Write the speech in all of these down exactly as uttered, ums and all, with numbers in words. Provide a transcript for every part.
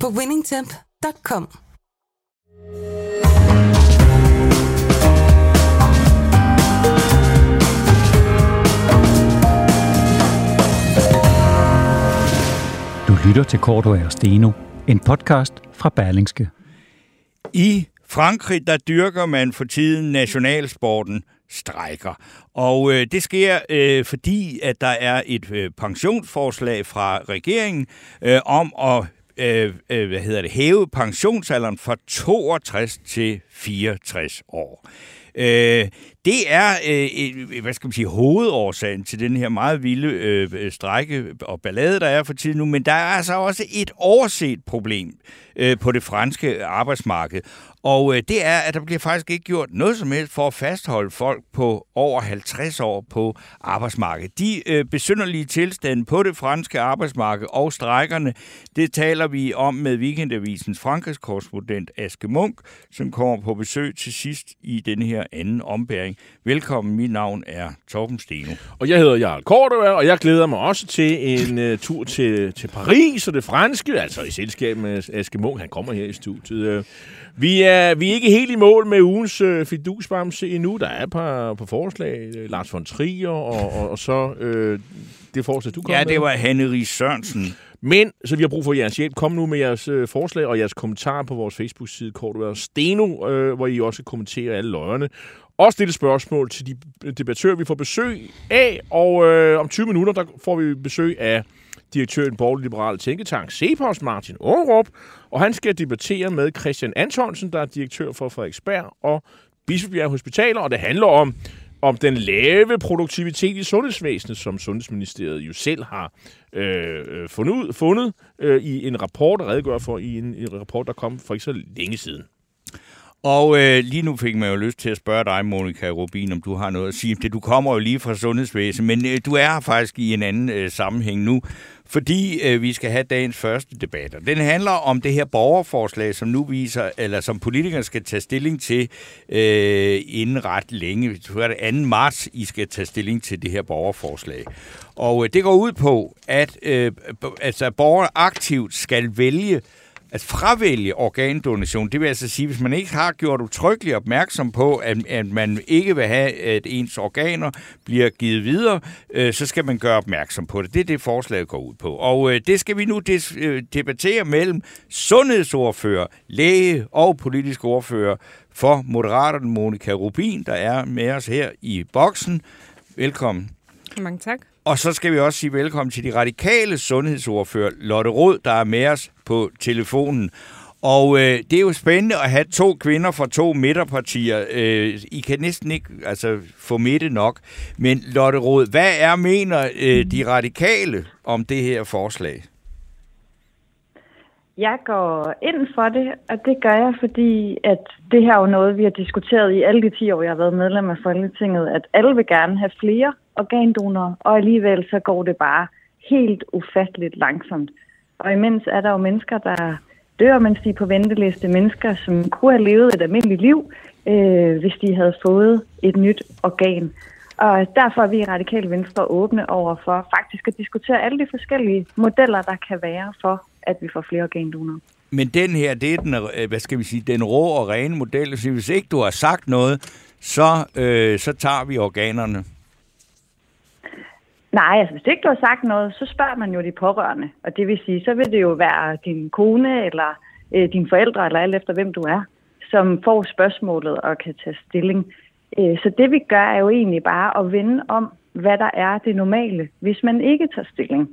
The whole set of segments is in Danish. på winningtemp punktum com. Du lytter til Kortevær og Steno, en podcast fra Berlingske. I Frankrig, der dyrker man for tiden nationalsporten strejker. Og øh, det sker, øh, fordi at der er et øh, pensionsforslag fra regeringen øh, om at øh, øh, hvad hedder det, hæve pensionsalderen fra toogtres til fireogtres år. Øh, det er øh, hvad skal man sige, hovedårsagen til den her meget vilde øh, strejke og ballade, der er for tiden nu, men der er altså også et overset problem øh, på det franske arbejdsmarked. Og øh, det er, at der bliver faktisk ikke gjort noget som helst for at fastholde folk på over halvtreds år på arbejdsmarkedet. De øh, besynderlige tilstande på det franske arbejdsmarked og strejkerne, det taler vi om med Weekendavisens Frankrigskorrespondent Aske Munk, som kommer på besøg til sidst i denne her anden ombæring. Velkommen, mit navn er Torben Steno. Og jeg hedder Jarl Kortevær, og jeg glæder mig også til en uh, tur til, til Paris og det franske, altså i selskab med Aske Munk, han kommer her i studiet. Vi er Ja, vi er ikke helt i mål med ugens øh, fidusbamse endnu. Der er et par, par forslag. Lars von Trier og, og, og så øh, det forslag, du kom med. Ja, det var Hanne Riis Sørensen. Men, så vi har brug for jeres hjælp. Kom nu med jeres øh, forslag og jeres kommentarer på vores Facebook-side, Kortevær og Steno, øh, hvor I også kommenterer alle løjerne. Og stille spørgsmål til de debattører, vi får besøg af. Og øh, om tyve minutter, der får vi besøg af direktøren i borgerlig liberale tænketank Cepos, Martin Ågerup, og han skal debattere med Christian Antonsen, der er direktør for Frederiksberg og Bispebjerg Hospitaler, og det handler om, om den lave produktivitet i sundhedsvæsenet, som Sundhedsministeriet jo selv har øh, fundet, fundet øh, i en rapport, der redegør for i en, en rapport, der kom for ikke så længe siden. Og øh, lige nu fik man jo lyst til at spørge dig, Monika Rubin, om du har noget at sige. Det, du kommer jo lige fra sundhedsvæsenet, men øh, du er faktisk i en anden øh, sammenhæng nu, fordi øh, vi skal have dagens første debat. Den handler om det her borgerforslag, som nu viser, eller som politikerne skal tage stilling til øh, inden ret længe. Det er det anden marts, I skal tage stilling til det her borgerforslag. Og øh, det går ud på, at øh, altså, borgerne aktivt skal vælge, at fravælge organdonation. Det vil altså sige, hvis man ikke har gjort utryggeligt opmærksom på, at, at man ikke vil have, at ens organer bliver givet videre, øh, så skal man gøre opmærksom på det. Det er det, forslaget går ud på. Og øh, det skal vi nu des, øh, debattere mellem sundhedsordfører, læge og politisk ordfører for Moderaterne, Monika Rubin, der er med os her i boksen. Velkommen. Mange tak. Og så skal vi også sige velkommen til de radikale sundhedsordfører, Lotte Rod, der er med os på telefonen. Og øh, det er jo spændende at have to kvinder fra to midterpartier. Øh, I kan næsten ikke altså, få midte nok. Men Lotte Rod, hvad er mener øh, de radikale om det her forslag? Jeg går ind for det, og det gør jeg, fordi at det her er jo noget, vi har diskuteret i alle de ti år, jeg har været medlem af Folketinget, at alle vil gerne have flere organdonorer, og alligevel så går det bare helt ufatteligt langsomt. Og imens er der jo mennesker, der dør, mens de er på venteliste, mennesker, som kunne have levet et almindeligt liv, øh, hvis de havde fået et nyt organ. Og derfor er vi i Radikale Venstre åbne over for faktisk at diskutere alle de forskellige modeller, der kan være for, at vi får flere organdonorer. Men den her, det er den, hvad skal vi sige, den rå og rene model. Så hvis ikke du har sagt noget, så, øh, så tager vi organerne. Nej, altså hvis ikke du har sagt noget, så spørger man jo de pårørende. Og det vil sige, så vil det jo være din kone eller øh, dine forældre, eller alt efter hvem du er, som får spørgsmålet og kan tage stilling. Øh, så det vi gør er jo egentlig bare at vende om, hvad der er det normale, hvis man ikke tager stilling.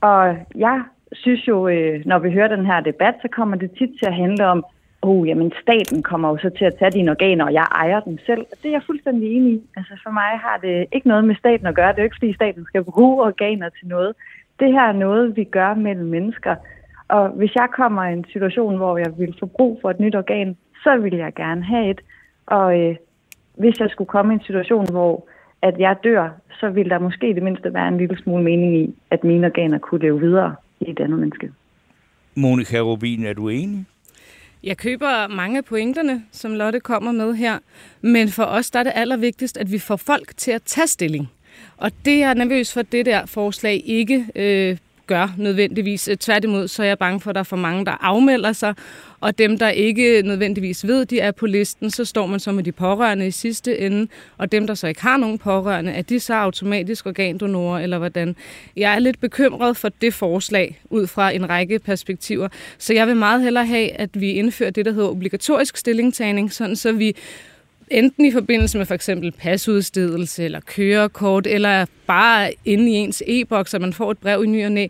Og jeg synes jo, øh, når vi hører den her debat, så kommer det tit til at handle om, oh, jamen staten kommer jo så til at tage dine organer, og jeg ejer dem selv. Og det er jeg fuldstændig enig i. Altså for mig har det ikke noget med staten at gøre. Det er jo ikke, fordi staten skal bruge organer til noget. Det her er noget, vi gør mellem mennesker. Og hvis jeg kommer i en situation, hvor jeg vil få brug for et nyt organ, så vil jeg gerne have et. Og øh, hvis jeg skulle komme i en situation, hvor at jeg dør, så vil der måske i det mindste være en lille smule mening i, at mine organer kunne leve videre i et andet menneske. Monika Rubin, er du enig? Jeg køber mange af pointerne, som Lotte kommer med her, men for os der er det allervigtigst, at vi får folk til at tage stilling. Og det jeg er nervøs for, det der forslag ikke øh, gør nødvendigvis. Tværtimod, så er jeg bange for, at der er for mange, der afmelder sig, og dem, der ikke nødvendigvis ved, de er på listen, så står man så med de pårørende i sidste ende, og dem, der så ikke har nogen pårørende, er de så automatisk organdonorer, eller hvordan? Jeg er lidt bekymret for det forslag, ud fra en række perspektiver, så jeg vil meget hellere have, at vi indfører det, der hedder obligatorisk stillingtagning, sådan så vi enten i forbindelse med for eksempel pasudstedelse eller kørekort, eller bare inde i ens e-boks, at man får et brev i ny og næ,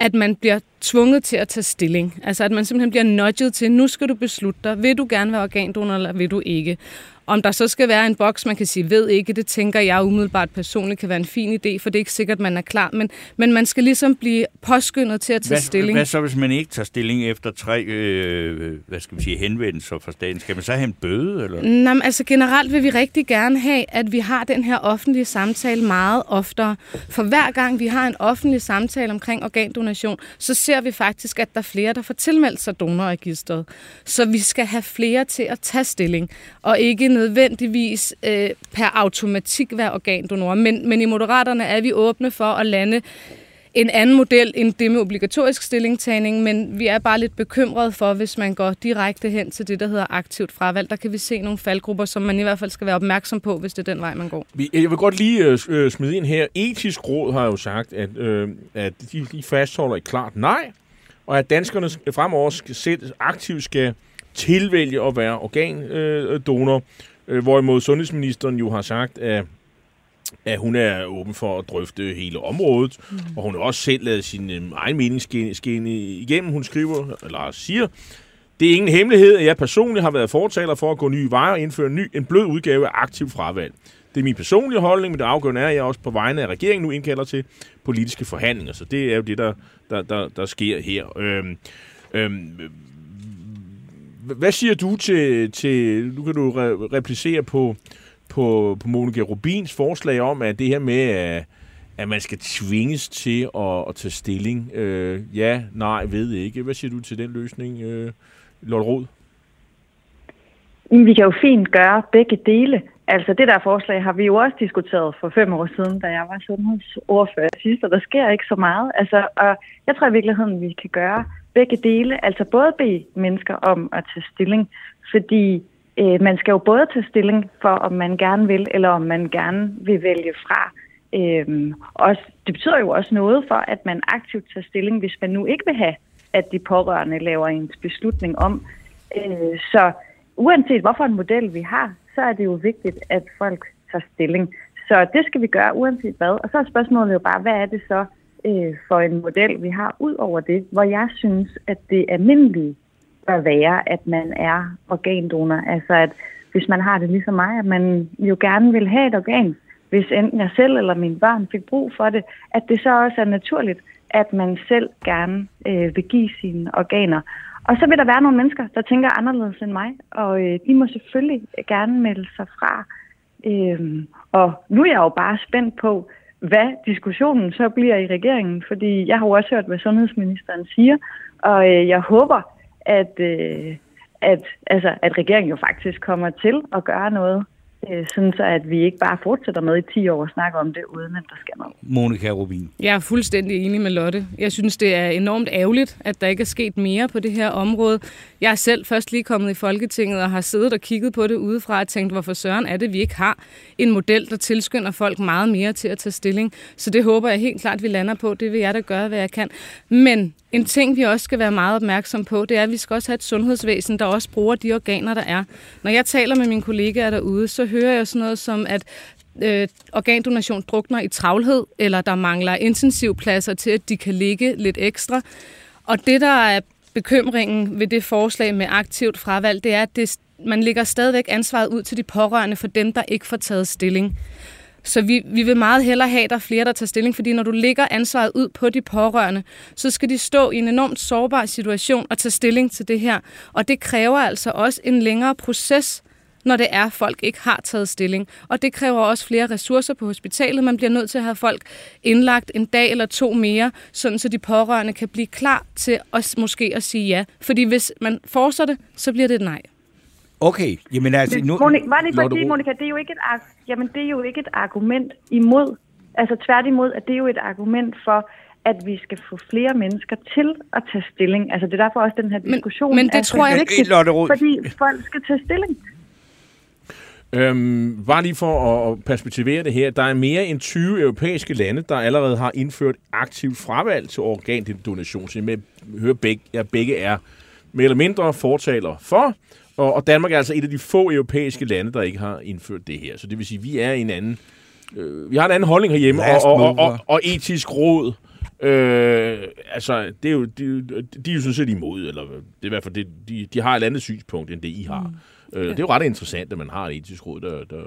at man bliver tvunget til at tage stilling. Altså at man simpelthen bliver nudget til, nu skal du beslutte dig, vil du gerne være organdonor, eller vil du ikke? Om der så skal være en boks, man kan sige, ved ikke, det tænker jeg umiddelbart personligt kan være en fin idé, for det er ikke sikkert, man er klar, men, men man skal ligesom blive påskyndet til at tage hvad, stilling. Hvad så, hvis man ikke tager stilling efter tre øh, hvad skal vi sige, henvendelser fra staten? Skal man så have en bøde? Eller? Nå, men, altså generelt vil vi rigtig gerne have, at vi har den her offentlige samtale meget oftere. For hver gang vi har en offentlig samtale omkring organdonation, så ser vi faktisk, at der er flere, der får tilmeldt sig donorregisteret. Så vi skal have flere til at tage stilling, og ikke nødvendigvis øh, per automatik være organdonor, men, men i Moderaterne er vi åbne for at lande en anden model end det med obligatorisk stillingtagning, men vi er bare lidt bekymrede for, hvis man går direkte hen til det, der hedder aktivt fravalg. Der kan vi se nogle faldgrupper, som man i hvert fald skal være opmærksom på, hvis det er den vej, man går. Jeg vil godt lige øh, smide ind her. Etisk råd har jo sagt, at, øh, at de, de fastholder et klart nej, og at danskerne fremover selv aktivt skal tilvælge at være organdonor, øh, hvorimod sundhedsministeren jo har sagt, at, at hun er åben for at drøfte hele området, mm. og hun har også selv lavet sin øh, egen mening skæne igennem. Hun skriver, eller siger, det er ingen hemmelighed, at jeg personligt har været fortaler for at gå nye veje og indføre en, ny, en blød udgave af aktiv fravalg. Det er min personlige holdning, men det afgørende er, at jeg også på vegne af regeringen nu indkalder til politiske forhandlinger, så det er jo det, der, der, der, der sker her. Øhm, øhm, Hvad siger du til, til nu kan du re- replicere på, på, på Monika Rubins forslag om, at det her med, at, at man skal tvinges til at, at tage stilling. Øh, ja, nej, ved ikke. Hvad siger du til den løsning, øh, Lotte Rod? Vi kan jo fint gøre begge dele. Altså det der forslag har vi jo også diskuteret for fem år siden, da jeg var sundhedsordfører sidst, og der sker ikke så meget. Altså, og jeg tror i virkeligheden, vi kan gøre begge dele, altså både bede mennesker om at tage stilling, fordi øh, man skal jo både tage stilling for, om man gerne vil, eller om man gerne vil vælge fra. Øh, også, det betyder jo også noget for, at man aktivt tager stilling, hvis man nu ikke vil have, at de pårørende laver ens beslutning om. Øh, så uanset hvorfor en model vi har, så er det jo vigtigt, at folk tager stilling. Så det skal vi gøre uanset hvad. Og så er spørgsmålet jo bare, hvad er det så for en model, vi har ud over det, hvor jeg synes, at det almindelige bør være, at man er organdonor. Altså, at hvis man har det ligesom mig, at man jo gerne vil have et organ, hvis enten jeg selv eller mine børn fik brug for det, at det så også er naturligt, at man selv gerne øh, vil give sine organer. Og så vil der være nogle mennesker, der tænker anderledes end mig, og øh, de må selvfølgelig gerne melde sig fra. Øh, og nu er jeg jo bare spændt på, hvad diskussionen så bliver i regeringen, fordi jeg har jo også hørt, hvad sundhedsministeren siger, og øh, jeg håber, at, øh, at, altså, at regeringen jo faktisk kommer til at gøre noget, øh, sådan så at vi ikke bare fortsætter med i ti år og snakker om det, uden at der sker noget. Monika Rubin. Jeg er fuldstændig enig med Lotte. Jeg synes, det er enormt ærgerligt, at der ikke er sket mere på det her område. Jeg er selv først lige kommet i Folketinget og har siddet og kigget på det udefra og tænkt, hvorfor søren er det, vi ikke har en model, der tilskynder folk meget mere til at tage stilling. Så det håber jeg helt klart, vi lander på. Det vil jeg da gøre, hvad jeg kan. Men en ting, vi også skal være meget opmærksom på, det er, at vi skal også have et sundhedsvæsen, der også bruger de organer, der er. Når jeg taler med mine kollegaer derude, så hører jeg sådan noget som, at Øh, organdonation drukner i travlhed, eller der mangler intensivpladser til, at de kan ligge lidt ekstra. Og det, der er bekymringen ved det forslag med aktivt fravalg, det er, at det, man lægger stadigvæk ansvaret ud til de pårørende for dem, der ikke får taget stilling. Så vi, vi vil meget hellere have, at der er flere, der tager stilling, fordi når du lægger ansvaret ud på de pårørende, så skal de stå i en enormt sårbar situation og tage stilling til det her. Og det kræver altså også en længere proces, når det er, at folk ikke har taget stilling. Og det kræver også flere ressourcer på hospitalet. Man bliver nødt til at have folk indlagt en dag eller to mere, sådan så de pårørende kan blive klar til at, måske at sige ja. Fordi hvis man forser det, så bliver det et nej. Okay, jamen altså... Nu... Monika, var det, fordi, Monika, det, er jo ikke et, jamen, det er jo ikke et argument imod. Altså tværtimod, at det er jo et argument for... at vi skal få flere mennesker til at tage stilling. Altså det er derfor også den her diskussion... Men, men det er, tror jeg ikke, Lotte Rod. Fordi folk skal tage stilling. Øhm, bare lige for at perspektivere det her. Der er mere end tyve europæiske lande, der allerede har indført aktivt fravalg til organdonation. Så jeg hører, begge, at begge er mere eller mindre fortaler for. Og, og Danmark er altså et af de få europæiske lande, der ikke har indført det her. Så det vil sige, at vi er en anden... Øh, vi har en anden holdning herhjemme. Og, og, og, og, og etisk råd... Øh, altså, det er jo, de, de er jo sådan set imod, eller det er i hvert fald, de, de har et andet synspunkt, end det I har. Mm. Øh, det er jo ret interessant, at man har et etisk råd, der, der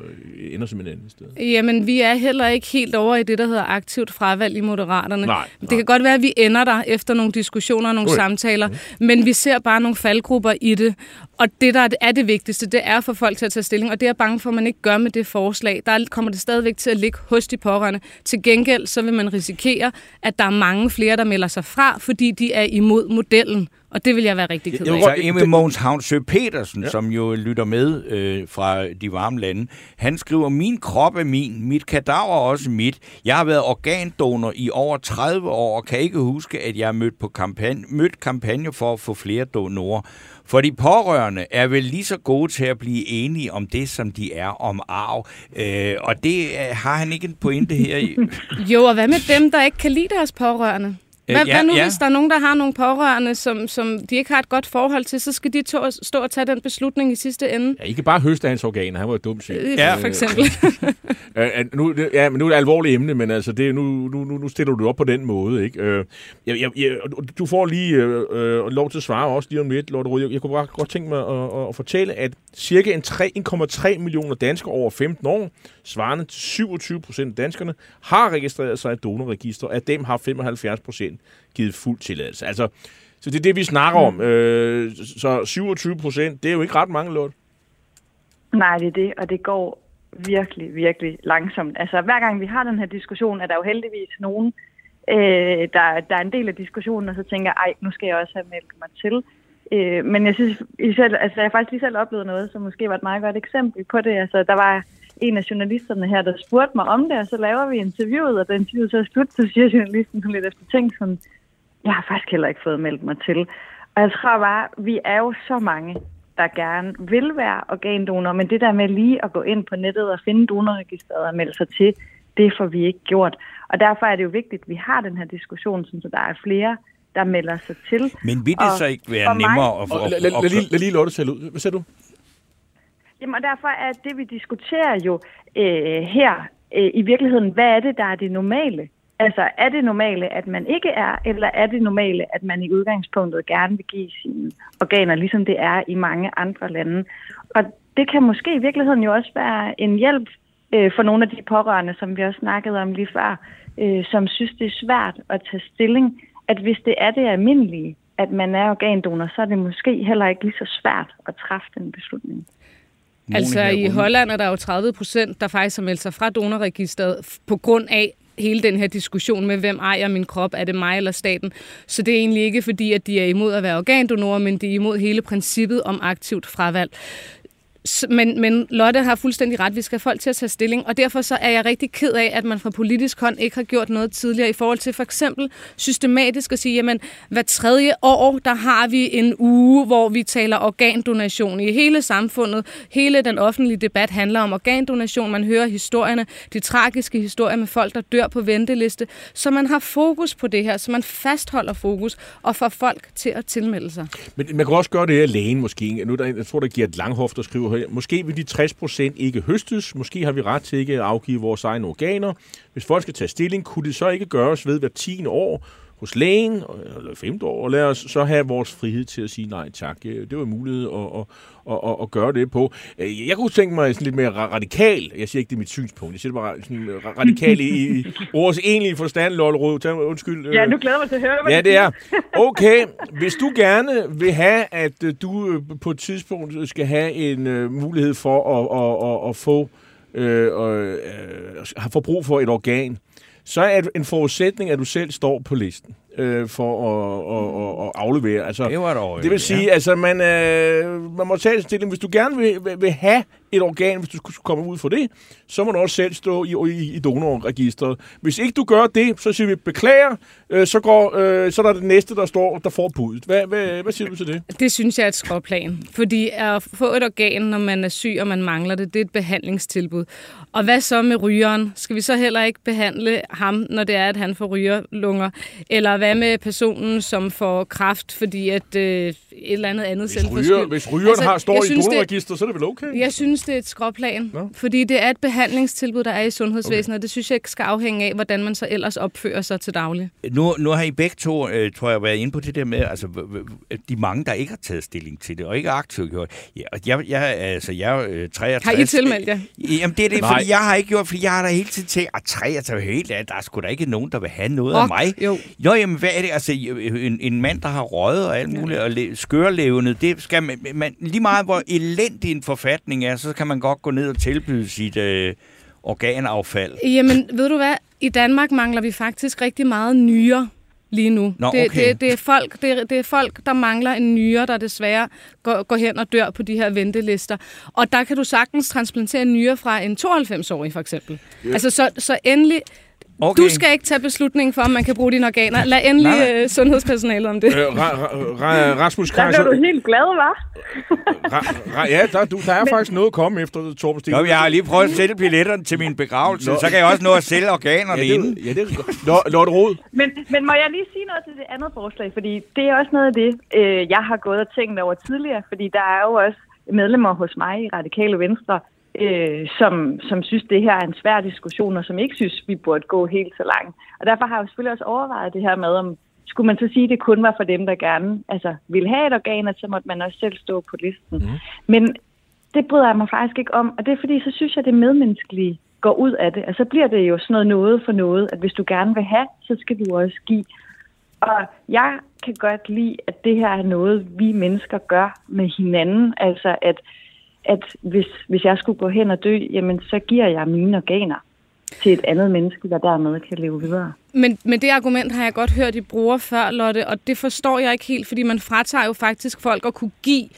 ender som et andet sted. Jamen, vi er heller ikke helt over i det, der hedder aktivt fravalg i Moderaterne. Nej, det nej. Kan godt være, at vi ender der efter nogle diskussioner og nogle okay. samtaler, mm. men vi ser bare nogle faldgrupper i det. Og det, der er det vigtigste, det er for folk til at tage stilling, og det er bange for, at man ikke gør med det forslag. Der kommer det stadigvæk til at ligge hos de pårørende. Til gengæld, så vil man risikere, at der er mange flere, der melder sig fra, fordi de er imod modellen. Og det vil jeg være rigtig ked af. Så Emil Mogens Havnsø Petersen, ja. Som jo lytter med øh, fra de varme lande, han skriver, min krop er min, mit kadaver er også mit. Jeg har været organdonor i over tredive år og kan ikke huske, at jeg har mødt, på kampagne, mødt kampagne for at få flere donorer. For de pårørende er vel lige så gode til at blive enige om det, som de er om arv. Øh, og det har han ikke en pointe her i. Jo, og hvad med dem, der ikke kan lide deres pårørende? Hvad, ja, hvad nu, ja. Hvis der er nogen, der har nogle pårørende, som, som de ikke har et godt forhold til, så skal de to stå og tage den beslutning i sidste ende. Ja, I kan bare høste hans organer. Han var jo dumt syg. Ja, for eksempel. ja, nu, ja, men nu er det et alvorligt emne, men altså, det, nu, nu, nu stiller du det op på den måde, ikke? Jeg, jeg, jeg, du får lige øh, lov til at svare også lige om lidt, Lotte Rød. Jeg, jeg kunne bare godt tænke mig at, at fortælle, at cirka en komma tre millioner danskere over femten år, svarende til syvogtyve procent af danskerne, har registreret sig i donorregister. Af dem har femoghalvfjerds procent givet fuld tilladelse. Altså, så det er det, vi snakker om. Øh, så syvogtyve procent, det er jo ikke ret mange, Lotte. Nej, det er det, og det går virkelig, virkelig langsomt. Altså, hver gang vi har den her diskussion, er der jo heldigvis nogen, øh, der, der er en del af diskussionen, og så tænker jeg, ej, nu skal jeg også have meldt mig til. Øh, men jeg synes, I selv, altså, jeg har faktisk lige selv oplevet noget, som måske var et meget godt eksempel på det. Altså, der var en af journalisterne her, der spurgte mig om det, og så laver vi interviewet, og da interviewet så er slut, så siger journalisten lidt efter ting, som jeg har faktisk heller ikke fået meldt mig til. Og jeg tror bare, vi er jo så mange, der gerne vil være organdonor, men det der med lige at gå ind på nettet og finde donorregisteret og melde sig til, det får vi ikke gjort. Og derfor er det jo vigtigt, at vi har den her diskussion, så der er flere, der melder sig til. Men vil det og så ikke være nemmere at få... Lad lige Lotte selv ud. Hvad siger du? Jamen, og derfor er det, vi diskuterer jo øh, her øh, i virkeligheden, hvad er det, der er det normale? Altså, er det normale, at man ikke er, eller er det normale, at man i udgangspunktet gerne vil give sine organer, ligesom det er i mange andre lande? Og det kan måske i virkeligheden jo også være en hjælp øh, for nogle af de pårørende, som vi også snakkede om lige før, øh, som synes, det er svært at tage stilling, at hvis det er det almindelige, at man er organdonor, så er det måske heller ikke lige så svært at træffe den beslutning. Altså i Holland er der jo tredive procent, der faktisk har meldt sig fra donorregisteret på grund af hele den her diskussion med, hvem ejer min krop, er det mig eller staten. Så det er egentlig ikke fordi, at de er imod at være organdonorer, men de er imod hele princippet om aktivt fravalg. Men, men Lotte har fuldstændig ret, vi skal have folk til at tage stilling, og derfor så er jeg rigtig ked af, at man fra politisk hånd ikke har gjort noget tidligere i forhold til for eksempel systematisk at sige, jamen hver tredje år, der har vi en uge, hvor vi taler organdonation i hele samfundet. Hele den offentlige debat handler om organdonation, man hører historierne, de tragiske historier med folk, der dør på venteliste, så man har fokus på det her, så man fastholder fokus og får folk til at tilmelde sig. Men man kan også gøre det her lægen måske, nu der, jeg tror der giver et Langhoff, der skriver, måske vil de tres procent ikke høstes. Måske har vi ret til ikke at afgive vores egne organer. Hvis folk skal tage stilling, kunne det så ikke gøres ved hver tiende år hos lægen, eller femte år, og lad os så have vores frihed til at sige nej tak. Det var mulighed at, at, at, at, at gøre det på. Jeg kunne tænke mig sådan lidt mere radikal, jeg siger ikke, det er mit synspunkt, jeg siger det bare sådan radikal i ordets egentlige forstand, Lotte Rod. Undskyld. Ja, nu glæder mig til at høre, hvad ja, det er. Okay, hvis du gerne vil have, at du på et tidspunkt skal have en mulighed for at, at, at, at få øh, øh, har fået brug for et organ, så er en forudsætning, at du selv står på listen øh, for at, at, at aflevere. Altså, det var dog, det vil sige, at ja. altså, man, øh, man må tage til det. Hvis du gerne vil, vil have et organ, hvis du skulle komme ud for det, så må du også selv stå i, i, i donorregisteret. Hvis ikke du gør det, så siger vi beklager, øh, så, går, øh, så er der det næste, der står, der får budet. Hvad, hvad, hvad siger du til det? Det synes jeg er et skråplan. Fordi at få et organ, når man er syg, og man mangler det, det er et behandlingstilbud. Og hvad så med rygeren? Skal vi så heller ikke behandle ham, når det er, at han får rygerlunger? Eller hvad med personen, som får kræft, fordi at øh, et eller andet andet selvforskyldt? Hvis rygeren altså, har står i donorregisteret, så er det vel okay? Jeg synes, det er et skråplan, ja. Fordi det er et behandlingstilbud, der er i sundhedsvæsenet, okay. Og det synes jeg ikke skal afhænge af, hvordan man så ellers opfører sig til daglig. Nu, nu har I begge to, øh, tror jeg, været inde på det der med, altså de mange, der ikke har taget stilling til det, og ikke er aktivt gjort. Ja, jeg, jeg, altså, jeg er treogtres. Har I tilmeldt jer? Ja? Jamen det er det, nej. Fordi jeg har ikke gjort, fordi jeg har da hele tiden tænkt, at treogtres helt af, der er sgu da ikke nogen, der vil have noget og, af mig. Jo. Nå, jamen hvad er det? Altså en, en mand, der har røget og alt muligt, ja. Og le, skørlevende, det skal man, man, lige meget hvor elendig en forfatning er, så kan man godt gå ned og tilbyde sit øh, organaffald. Jamen, ved du hvad? I Danmark mangler vi faktisk rigtig meget nyrer lige nu. Nå, okay. det, det, det, er folk, det, det er folk, der mangler en nyre, der desværre går, går hen og dør på de her ventelister. Og der kan du sagtens transplantere en nyre fra en tooghalvfems-årig, for eksempel. Yeah. Altså, så, så endelig... Okay. Du skal ikke tage beslutningen for, om man kan bruge dine organer. Lad endelig nej, nej. sundhedspersonalet om det. Øh, ra- ra- ra- Rasmus Kajser... Der blev du helt glad, hva'? ra- ra- ja, der, du, der er men... faktisk noget at komme efter, Torben Stig. Nå, jeg har lige prøvet at sælge billetterne til min begravelse. Nå. Så kan jeg også nå at sælge organerne ja, inden. Ja, det er godt. Nå, Lotte Rod. Men, men må jeg lige sige noget til det andet forslag? Fordi det er også noget af det, øh, jeg har gået og tænkt over tidligere. Fordi der er jo også medlemmer hos mig i Radikale Venstre, Øh, som, som synes, det her er en svær diskussion, og som ikke synes, vi burde gå helt så langt. Og derfor har jeg jo selvfølgelig også overvejet det her med, om skulle man så sige, at det kun var for dem, der gerne altså, ville have et organ, og så måtte man også selv stå på listen. Mm. Men det bryder jeg mig faktisk ikke om, og det er fordi, så synes jeg, det medmenneskelige går ud af det. Og så bliver det jo sådan noget noget for noget, at hvis du gerne vil have, så skal du også give. Og jeg kan godt lide, at det her er noget, vi mennesker gør med hinanden. Altså at at hvis, hvis jeg skulle gå hen og dø, jamen så giver jeg mine organer til et andet menneske, der dermed kan leve videre. Men, men det argument har jeg godt hørt, I bruger før, Lotte, og det forstår jeg ikke helt, fordi man fratager jo faktisk folk at kunne give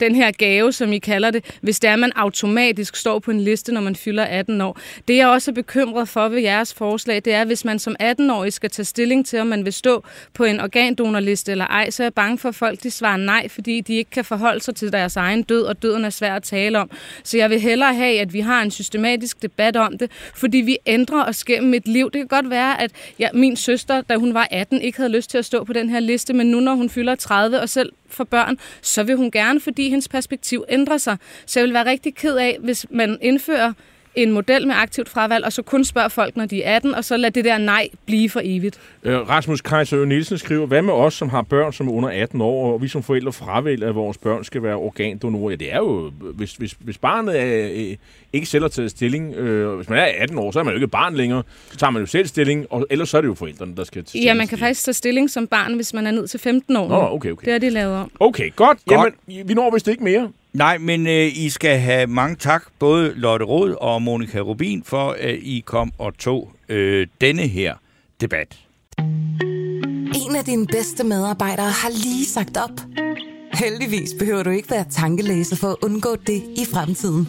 den her gave, som I kalder det, hvis det er, at man automatisk står på en liste, når man fylder atten år. Det, jeg også er bekymret for ved jeres forslag, det er, hvis man som atten-årig skal tage stilling til, om man vil stå på en organdonorliste eller ej, så er jeg bange for, at folk de svarer nej, fordi de ikke kan forholde sig til deres egen død, og døden er svær at tale om. Så jeg vil hellere have, at vi har en systematisk debat om det, fordi vi ændrer os gennem et liv. Det kan godt være, at jeg, min søster, da hun var atten, ikke havde lyst til at stå på den her liste, men nu, når hun fylder tredive og selv for børn, så vil hun gerne, fordi hendes perspektiv ændrer sig. Så jeg vil være rigtig ked af, hvis man indfører en model med aktivt fravalg, og så kun spørger folk, når de er atten, og så lader det der nej blive for evigt. Øh, Rasmus Kajser Nielsen skriver, hvad med os, som har børn, som er under atten år, og vi som forældre fravælger, at vores børn skal være organdonorer? Ja, det er jo, hvis, hvis, hvis barnet er, øh, ikke selv har taget stilling, øh, hvis man er atten år, så er man jo ikke barn længere, så tager man jo selv stilling, og ellers så er det jo forældrene, der skal til stilling. Ja, man kan faktisk tage stilling som barn, hvis man er ned til femten år. Nå, okay, okay. Det er det lavet om. Okay, godt. godt. Jamen, vi når vist ikke mere. Nej, men øh, I skal have mange tak, både Lotte Rod og Monika Rubin, for at I kom og tog øh, denne her debat. En af dine bedste medarbejdere har lige sagt op. Heldigvis behøver du ikke være tankelæser for at undgå det i fremtiden.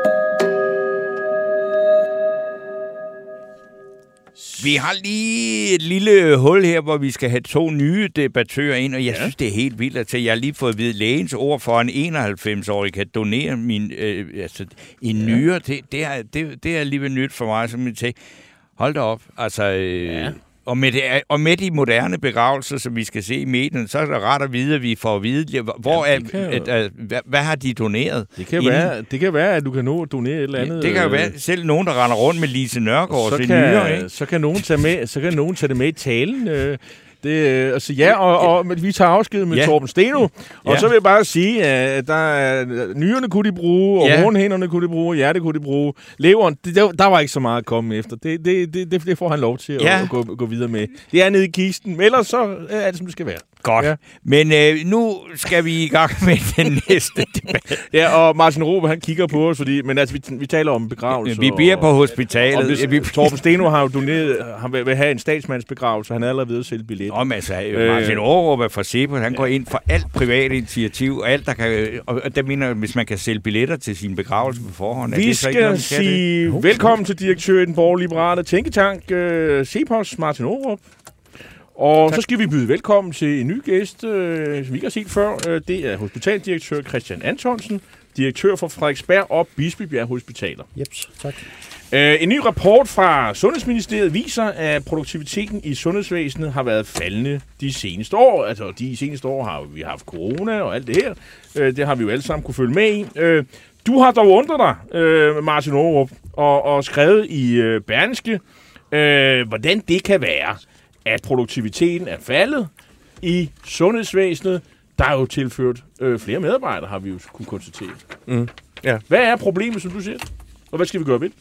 Vi har lige et lille hul her, hvor vi skal have to nye debattører ind, og jeg ja. synes, det er helt vildt at tage. Jeg har lige fået at vide, lægens ord for en enoghalvfems-årig kan donere min, øh, altså, en ja. nyere. Det, det, er, det, det er alligevel nyt for mig, som jeg tænker. Hold da op, altså... Øh, ja. Og med, det, og med de moderne begravelser, som vi skal se i medierne, så er det ret at vide, at vi får at vide, hvor ja, er, at, at, hvad, hvad har de doneret? Det kan, være, det kan være, at du kan nå at donere et eller andet. Ja, det kan øh, være selv nogen, der render rundt med Lise Nørgaard. Så, så, kan, så, kan, nogen tage med, så kan nogen tage det med i talen. Øh. Det, altså, ja, og, og, og vi tager afsked med ja. Torben Steno, og ja. så vil jeg bare sige, at der er, nyrerne kunne de bruge, og ja. hornhænderne kunne de bruge, hjertet kunne de bruge, leveren, det, der, der var ikke så meget at komme efter. Det, det, det, det får han lov til ja. at, at gå, gå videre med. Det er nede i kisten, men ellers så er det, som det skal være. Godt, ja. men øh, nu skal vi i gang med den næste debat. Ja, og Martin Ågerup, han kigger på os, fordi, men altså, vi, vi taler om begravelse. Vi bliver på hospitalet. Hvis, vi, Torben Steno har jo doneret, han vil, vil have en statsmandsbegravelse, han er allerede ved at sælge billetter. Nå, men altså, Martin Ågerup er fra Cepos, han går ind for alt privat initiativ, og alt, der kan, og der mener, hvis man kan sælge billetter til sin begravelse på forhånd. Vi det så skal sige det? Velkommen til direktør i den borgerliberale tænketank, øh, Cepos, Martin Ågerup. Og tak. Så skal vi byde velkommen til en ny gæst, øh, som vi ikke har set før. Øh, det er hospitaldirektør Christian Antonsen, direktør for Frederiksberg og Bispebjerg Hospitaler. Yep, tak. Øh, en ny rapport fra Sundhedsministeriet viser, at produktiviteten i sundhedsvæsenet har været faldende de seneste år. Altså, de seneste år har vi haft corona og alt det her. Øh, det har vi jo alle sammen kunne følge med i. Øh, du har dog undret dig, øh, Martin Ågerup, og, og skrevet i øh, Berlingske, øh, hvordan det kan være, at produktiviteten er faldet i sundhedsvæsenet. Der er jo tilført øh, flere medarbejdere, har vi jo kunnet konstatere. Mm. Ja. Hvad er problemet, som du siger? Og hvad skal vi gøre ved det?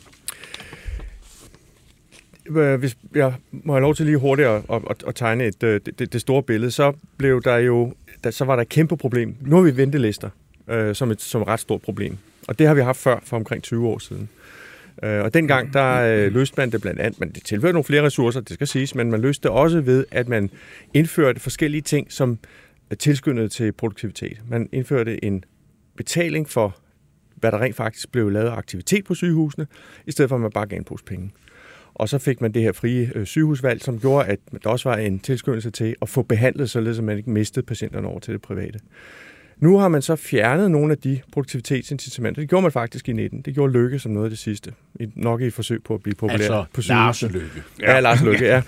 Hvis jeg må have lov til lige hurtigt at, at, at tegne et, det, det store billede, så blev der jo, der, så var der et kæmpe problem. Nu har vi ventelister øh, som, et, som et ret stort problem. Og det har vi haft før, for omkring tyve år siden. Og dengang, der løste man det blandt andet, men det tilførte nogle flere ressourcer, det skal siges, men man løste det også ved, at man indførte forskellige ting, som tilskyndede til produktivitet. Man indførte en betaling for, hvad der rent faktisk blev lavet af aktivitet på sygehusene, i stedet for at man bare gav en pose penge. Og så fik man det her frie sygehusvalg, som gjorde, at der også var en tilskyndelse til at få behandlet, således at man ikke mistede patienterne over til det private. Nu har man så fjernet nogle af de produktivitetsincitamenter. Det gjorde man faktisk i nitten. Det gjorde Løkke som noget af det sidste. Nok i et forsøg på at blive populær altså, på sygehuset. Altså Lars Løkke. Ja, ja, Lars Løkke, ja.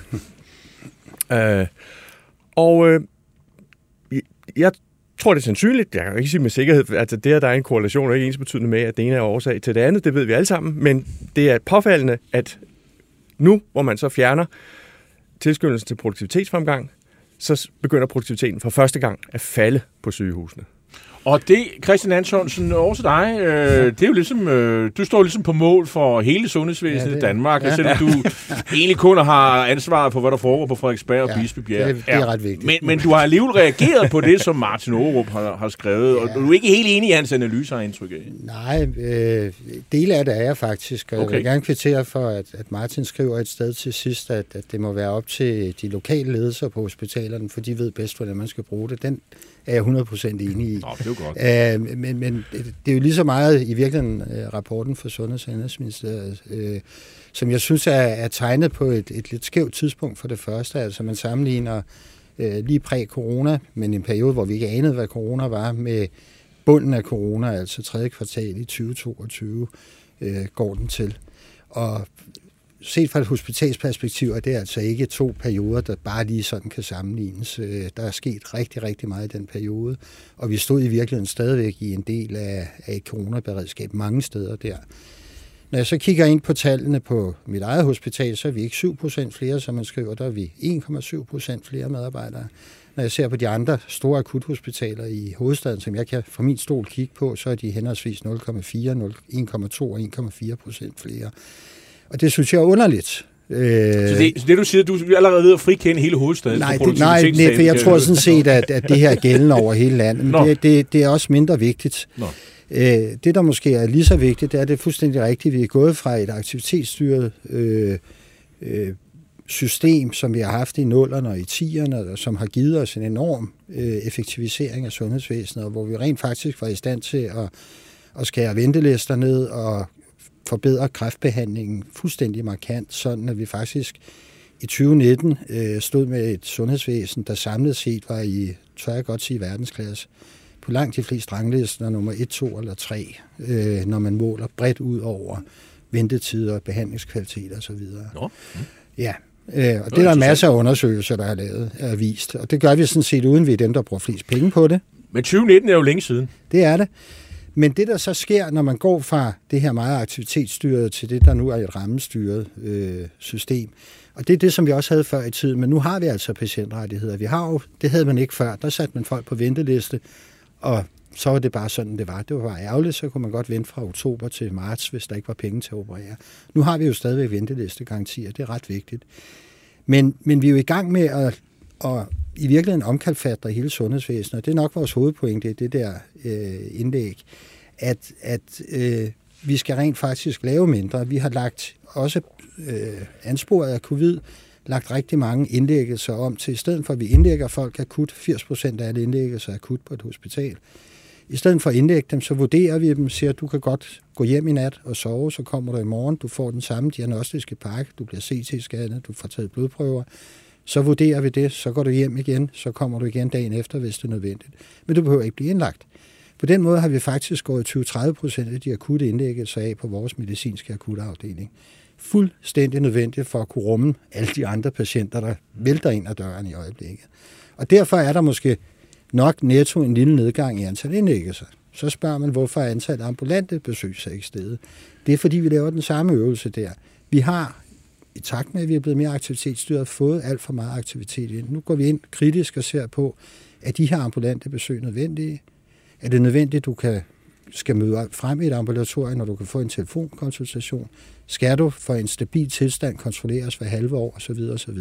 øh, og øh, jeg tror, det er sandsynligt. Jeg kan ikke sige med sikkerhed, at altså det, at der er en korrelation, er ikke ensbetydende med, at det ene er årsag til det andet. Det ved vi alle sammen. Men det er påfaldende, at nu, hvor man så fjerner tilskyndelsen til produktivitetsfremgang, så begynder produktiviteten for første gang at falde på sygehusene. Og det, Christian Antonsen, over til dig, øh, det er jo ligesom, øh, du står ligesom på mål for hele sundhedsvæsenet ja, i Danmark, ja, selvom ja. du egentlig kun har ansvaret for, hvad der foregår på Frederiksberg og ja, Bispebjerg. Det, det er ret vigtigt. Men, men du har alligevel reageret på det, som Martin Ågerup har, har skrevet, ja. og du er ikke helt enig i hans analyser og indtryk af? Nej, øh, dele af det er jeg faktisk, og okay. jeg vil gerne kvittere for, at, at Martin skriver et sted til sidst, at, at det må være op til de lokale ledelser på hospitalerne, for de ved bedst, hvordan man skal bruge det. Den er jeg hundrede procent enig i. Nå, det er jo godt. Æh, men, men det er jo lige så meget i virkeligheden rapporten fra Sundheds- og Ændringsministeriet, øh, som jeg synes er, er tegnet på et, et lidt skævt tidspunkt for det første. Altså man sammenligner øh, lige præ-corona, men en periode, hvor vi ikke anede, hvad corona var, med bunden af corona, altså tredje kvartal i tyve toogtyve, øh, går den til. Og set fra et hospitalsperspektiv, er det altså ikke to perioder, der bare lige sådan kan sammenlignes. Der er sket rigtig, rigtig meget i den periode, og vi stod i virkeligheden stadigvæk i en del af, af et coronaberedskab mange steder der. Når jeg så kigger ind på tallene på mit eget hospital, så er vi ikke syv procent flere, som man skriver, der er vi en komma syv procent flere medarbejdere. Når jeg ser på de andre store akuthospitaler i hovedstaden, som jeg kan fra min stol kigge på, så er de henholdsvis nul komma fire, nul komma en komma to og en komma fire procent flere. Og det synes jeg er underligt. Øh... Så, det, så det, du siger, du er allerede ved at frikende hele hovedstaden? Nej, det, nej, nej, for jeg tror sådan set, at, at det her er gældende over hele landet. Men det, det, det er også mindre vigtigt. Øh, det, der måske er lige så vigtigt, det er, det er fuldstændig rigtigt, vi er gået fra et aktivitetsstyret øh, øh, system, som vi har haft i nullerne og i tierne, som har givet os en enorm øh, effektivisering af sundhedsvæsenet, og hvor vi rent faktisk var i stand til at, at skære ventelister ned og forbedre kræftbehandlingen fuldstændig markant, sådan at vi faktisk I tyve nitten øh, stod med et sundhedsvæsen, der samlet set var i, tør jeg godt sige, verdensklasse. På langt de fleste ranglister nummer et, to eller tre, øh, når man måler bredt ud over ventetider, behandlingskvalitet og så videre. Nå. Mm. Ja, øh, og det er der masser af undersøgelser, der er lavet er vist. Og det gør vi sådan set uden ved dem, der bruger flest penge på det. Men tyve nitten er jo længe siden. Det er det. Men det, der så sker, når man går fra det her meget aktivitetsstyrede til det, der nu er et rammestyret øh, system, og det er det, som vi også havde før i tiden, men nu har vi altså patientrettigheder. Vi har jo, det havde man ikke før. Der satte man folk på venteliste, og så var det bare sådan, det var. Det var bare ærgerligt, så kunne man godt vente fra oktober til marts, hvis der ikke var penge til at operere. Nu har vi jo stadigvæk ventelistegarantier, det er ret vigtigt. Men, men vi er jo i gang med at, at i virkeligheden omkalfatre hele sundhedsvæsenet, og det er nok vores hovedpointe i det der øh, indlæg, at, at øh, vi skal rent faktisk lave mindre. Vi har lagt også øh, ansporet af covid, lagt rigtig mange indlæggelser om til, i stedet for at vi indlægger folk akut, firs procent af alle indlæggelser akut på et hospital, i stedet for at indlægge dem, så vurderer vi dem, siger, at du kan godt gå hjem i nat og sove, så kommer du i morgen, du får den samme diagnostiske pakke, du bliver C T-scannet, du får taget blodprøver, så vurderer vi det, så går du hjem igen, så kommer du igen dagen efter, hvis det er nødvendigt. Men du behøver ikke blive indlagt. På den måde har vi faktisk gået tyve til tredive procent af de akutte indlæggelser af på vores medicinske akutafdeling. Fuldstændig nødvendigt for at kunne rumme alle de andre patienter, der vælter ind ad døren i øjeblikket. Og derfor er der måske nok netto en lille nedgang i antal indlæggelser. Så spørger man, hvorfor er antallet ambulante besøg så ikke steget? Det er, fordi vi laver den samme øvelse der. Vi har, i takt med, at vi er blevet mere aktivitetsstyret, fået alt for meget aktivitet ind. Nu går vi ind kritisk og ser på, er de her ambulante besøg nødvendige? Er det nødvendigt, du kan skal møde frem i et ambulatorium, når du kan få en telefonkonsultation? Skal du for en stabil tilstand kontrolleres hver halve år osv. osv.?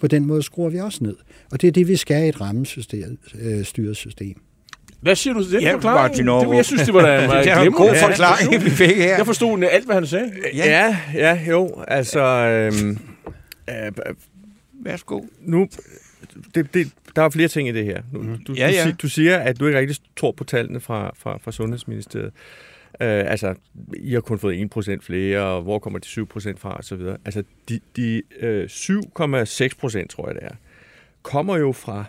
På den måde skruer vi også ned. Og det er det, vi skal i et rammestyret system. Hvad siger du til den ja, forklaring? Jeg synes, det var da en meget god forklaring, vi fik her. Jeg forstod alt, hvad han sagde. Ja, ja, ja jo. Altså, øhm, øh, værsgo. Nu... Det, det, der er flere ting i det her. Du, mm. du, ja, ja. du siger, at du ikke rigtig tror på tallene fra, fra, fra Sundhedsministeriet. Øh, altså, I har kun fået en procent flere, og hvor kommer de syv procent fra, og så videre. Altså, de, de øh, syv komma seks procent, tror jeg det er, kommer jo fra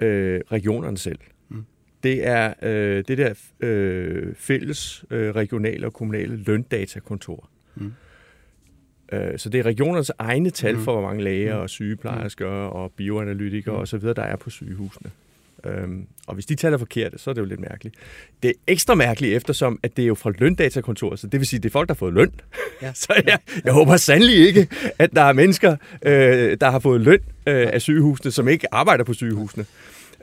øh, regionerne selv. Mm. Det er øh, det der øh, fælles øh, regionale og kommunale løndatakontor. Mm. Så det er regionernes egne tal for, hvor mange læger og sygeplejersker og bioanalytikere og så videre, der er på sygehusene. Og hvis de tal er forkerte, så er det jo lidt mærkeligt. Det er ekstra mærkeligt, eftersom at det er jo fra løndatakontoret, så det vil sige, at det er folk, der har fået løn. Ja. Så jeg, jeg håber sandelig ikke, at der er mennesker, der har fået løn af sygehusene, som ikke arbejder på sygehusene.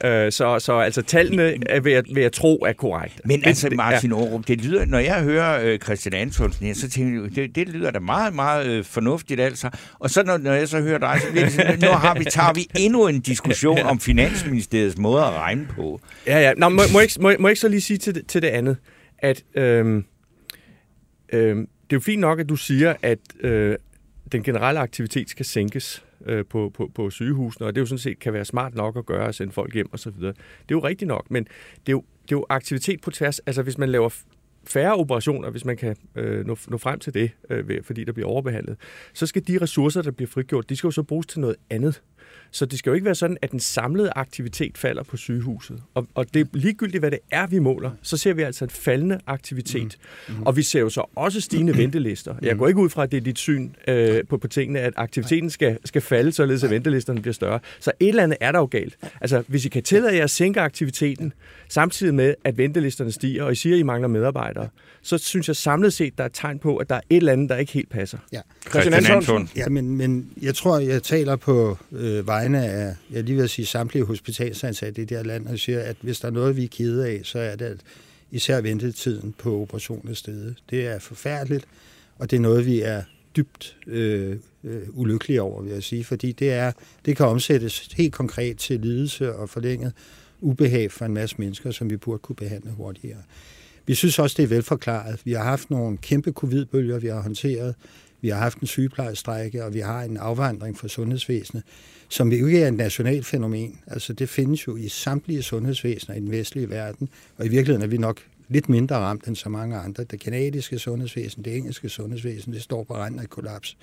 Så, så altså tallene vil jeg, vil jeg tro er korrekt. Men altså Martin Ågerup, det lyder, når jeg hører Christian Antonsen her, så tænker jeg, det, det lyder da meget, meget fornuftigt altså. Og så når, når jeg så hører dig, så bliver det sådan, nu har vi, tager vi endnu en diskussion om Finansministeriets måde at regne på. Ja, ja. Nå, må, må, jeg, må, må jeg ikke så lige sige til det, til det andet, at øhm, øhm, det er jo fint nok, at du siger, at øh, den generelle aktivitet skal sænkes. På, på, på sygehusene, og det jo sådan set kan være smart nok at gøre, at sende folk hjem og så videre. Det er jo rigtigt nok, men det er jo, det er jo aktivitet på tværs. Altså hvis man laver færre operationer, hvis man kan øh, nå, nå frem til det, øh, fordi der bliver overbehandlet, så skal de ressourcer, der bliver frigjort, de skal jo så bruges til noget andet. Så det skal jo ikke være sådan, at den samlede aktivitet falder på sygehuset. Og, og det er ligegyldigt, hvad det er, vi måler, så ser vi altså en faldende aktivitet. Mm-hmm. Og vi ser jo så også stigende ventelister. Jeg går ikke ud fra, at det er dit syn øh, på, på tingene, at aktiviteten skal, skal falde, således at ventelisterne bliver større. Så et eller andet er der jo galt. Altså, hvis I kan tillade jer at sænke aktiviteten, samtidig med, at ventelisterne stiger, og I siger, at I mangler medarbejdere, så synes jeg samlet set, der er tegn på, at der er et eller andet, der ikke helt passer. Ja. Christian Antonsen. Ja, men, men jeg tror, jeg taler på øh, vegne af, jeg lige vil sige, samtlige hospitalsansatte i det her land, og siger, at hvis der er noget, vi er kede af, så er det at især ventetiden på operationens sted. Det er forfærdeligt, og det er noget, vi er dybt øh, øh, ulykkelige over, vil jeg sige, fordi det, er, det kan omsættes helt konkret til lidelse og forlænget ubehag for en masse mennesker, som vi burde kunne behandle hurtigere. Vi synes også, det er velforklaret. Vi har haft nogle kæmpe covid-bølger, vi har håndteret. Vi har haft en sygeplejestrejke, og vi har en afvandring fra sundhedsvæsenet, som jo ikke er et nationalt fænomen. Altså, det findes jo i samtlige sundhedsvæsener i den vestlige verden, og i virkeligheden er vi nok lidt mindre ramt end så mange andre. Det kanadiske sundhedsvæsen, det engelske sundhedsvæsen, det står på randen af kollaps.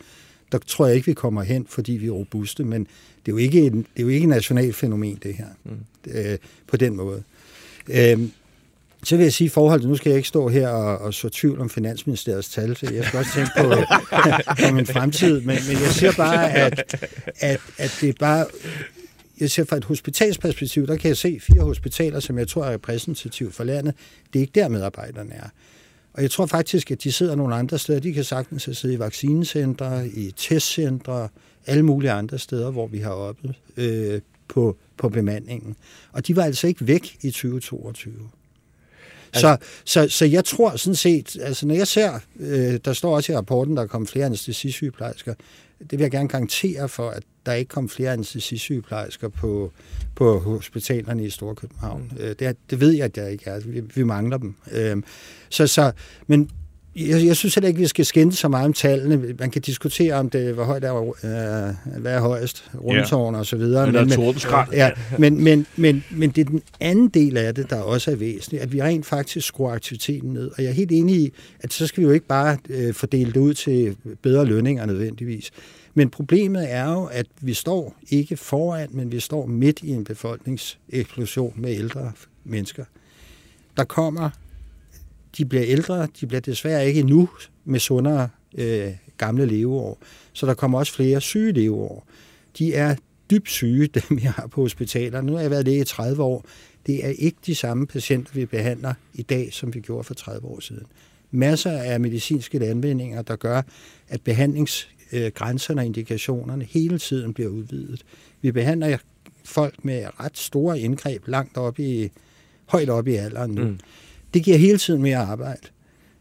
Der tror jeg ikke, vi kommer hen, fordi vi er robuste, men det er jo ikke en, det er jo ikke et nationalt fænomen, det her, mm. øh, på den måde. Øh, Så vil jeg sige i forhold til, nu skal jeg ikke stå her og, og så tvivl om Finansministeriets tal, så jeg skal også tænke på, på min fremtid, men, men jeg siger bare, at, at, at det er bare, jeg ser fra et hospitalsperspektiv, der kan jeg se fire hospitaler, som jeg tror er repræsentative for landet, det er ikke der medarbejderne er. Og jeg tror faktisk, at de sidder nogle andre steder, de kan sagtens sidde i vaccinecentre, i testcentre, alle mulige andre steder, hvor vi har oppe øh, på, på bemandingen. Og de var altså ikke væk i tyve toogtyve. Så, så, så jeg tror sådan set, altså når jeg ser, øh, der står også i rapporten, der kom flere anestesisygeplejersker, det vil jeg gerne garantere for, at der ikke kom flere anestesisygeplejersker på, på hospitalerne i Storkøbenhavn. Mm. Øh, det, det ved jeg, at der ikke er. Vi, vi mangler dem. Øh, så, så, men jeg, jeg synes heller ikke, vi skal skænde så meget om tallene. Man kan diskutere, om det hvor højt er, øh, hvad er højst, rundtårn og så videre. Men, men, ja, men, men, men, men det er den anden del af det, der også er væsentligt, at vi rent faktisk skruer aktiviteten ned. Og jeg er helt enig i, at så skal vi jo ikke bare øh, fordele det ud til bedre lønninger nødvendigvis. Men problemet er jo, at vi står ikke foran, men vi står midt i en befolkningseksplosion med ældre mennesker. Der kommer... De bliver ældre, de bliver desværre ikke endnu med sundere øh, gamle leveår. Så der kommer også flere syge leveår. De er dybt syge, dem jeg har på hospitaler. Nu har jeg været læge i tredive år. Det er ikke de samme patienter, vi behandler i dag, som vi gjorde for tredive år siden. Masser af medicinske anvendinger, der gør, at behandlingsgrænserne og indikationerne hele tiden bliver udvidet. Vi behandler folk med ret store indgreb langt op i, højt op i alderen nu. Mm. Det giver hele tiden mere arbejde.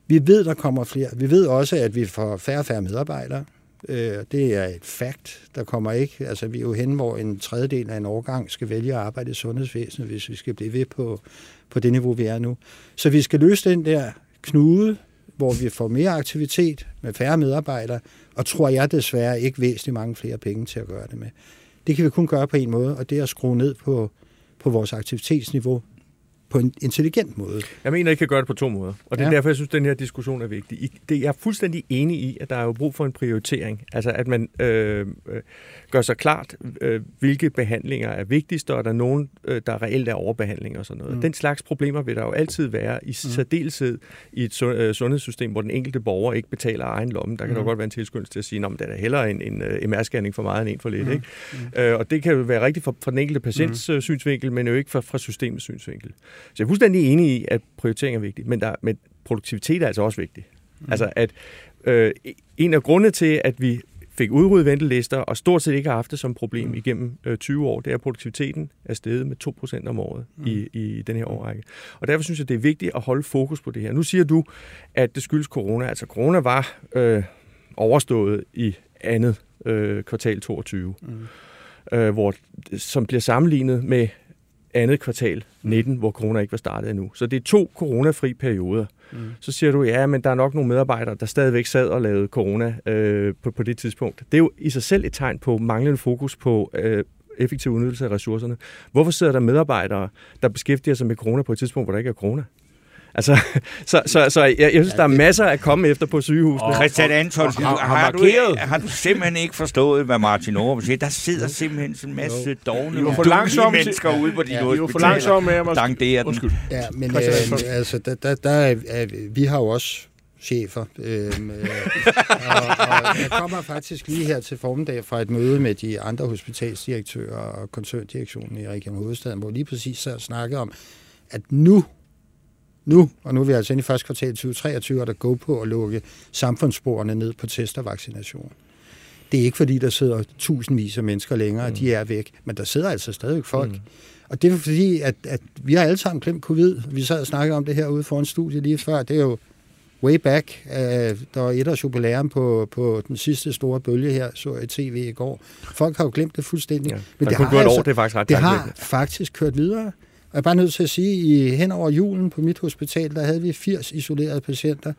Vi ved, der kommer flere. Vi ved også, at vi får færre og færre medarbejdere. Det er et fakt, der kommer ikke. Altså, vi er jo hen, hvor en tredjedel af en årgang skal vælge at arbejde i sundhedsvæsenet, hvis vi skal blive ved på, på det niveau, vi er nu. Så vi skal løse den der knude, hvor vi får mere aktivitet med færre medarbejdere, og tror jeg desværre ikke væsentligt mange flere penge til at gøre det med. Det kan vi kun gøre på en måde, og det er at skrue ned på, på vores aktivitetsniveau, på en intelligent måde. Jeg mener, I kan gøre det på to måder, og det er ja. derfor, jeg synes, at den her diskussion er vigtig. I, det, jeg er fuldstændig enig i, at der er jo brug for en prioritering, altså at man øh, gør sig klart, øh, hvilke behandlinger er vigtigste, og der er nogen, øh, der reelt er overbehandling og sådan noget. Mm. Den slags problemer vil der jo altid være, i særdeleshed i et sundhedssystem, hvor den enkelte borger ikke betaler egen lomme. Der kan mm. jo godt være en tilskyndelse til at sige, at det er hellere en, en, en M R-scanning for meget end en for lidt. Mm. Ikke? Mm. Øh, og det kan jo være rigtigt fra, fra den enkelte patients mm. synsvinkel, men jo ikke fra, fra systemets synsvinkel. Så jeg er fuldstændig enig i, at prioritering er vigtig, men, der, men produktivitet er altså også vigtig. Mm. Altså, at øh, en af grundene til, at vi fik udryddet ventelister, og stort set ikke har haft det som problem mm. igennem øh, tyve år, det er, at produktiviteten er steget med to procent om året mm. i, i den her årrække. Og derfor synes jeg, det er vigtigt at holde fokus på det her. Nu siger du, at det skyldes corona. Altså, corona var øh, overstået i andet øh, kvartal toogtyve, mm. øh, hvor, som bliver sammenlignet med andet kvartal nitten, hvor corona ikke var startet endnu. Så det er to coronafri perioder. Mm. Så siger du, ja, men der er nok nogle medarbejdere, der stadigvæk sad og lavede corona øh, på, på det tidspunkt. Det er jo i sig selv et tegn på manglende fokus på øh, effektiv udnyttelse af ressourcerne. Hvorfor sidder der medarbejdere, der beskæftiger sig med corona på et tidspunkt, hvor der ikke er corona? Altså, så, så, så jeg, jeg synes, der er masser at komme efter på sygehusene. Christian Antonsen, har, har, du, har du simpelthen ikke forstået, hvad Martin Ågerup siger? Der sidder simpelthen en masse dovne, dårlige mennesker ude på de ja, hospitaler. I var for langsomme med mig. Dank det er den. Ja, men øh, altså, der, der, der er, vi har jo også chefer. Øhm, øh, og, og jeg kommer faktisk lige her til formiddag fra et møde med de andre hospitalsdirektører og koncerndirektionen i Region Hovedstaden, hvor lige præcis så snakkede om, at nu Nu, og nu er vi altså inde i første kvartal tyve treogtyve, og der går på at lukke samfundssporene ned på test og vaccination. Det er ikke fordi, der sidder tusindvis af mennesker længere, og mm. de er væk, men der sidder altså stadig folk. Mm. Og det er fordi, at, at vi har alle sammen glemt covid. Vi sad og snakkede om det her ude foran studiet lige før. Det er jo way back. Uh, der var et års jubilæum på, på den sidste store bølge her, så jeg i tv i går. Folk har jo glemt det fuldstændig. Ja, men det har, altså, år, det er faktisk ret det har faktisk kørt videre. Og jeg er bare nødt til at sige, at hen over julen på mit hospital, der havde vi firs isolerede patienter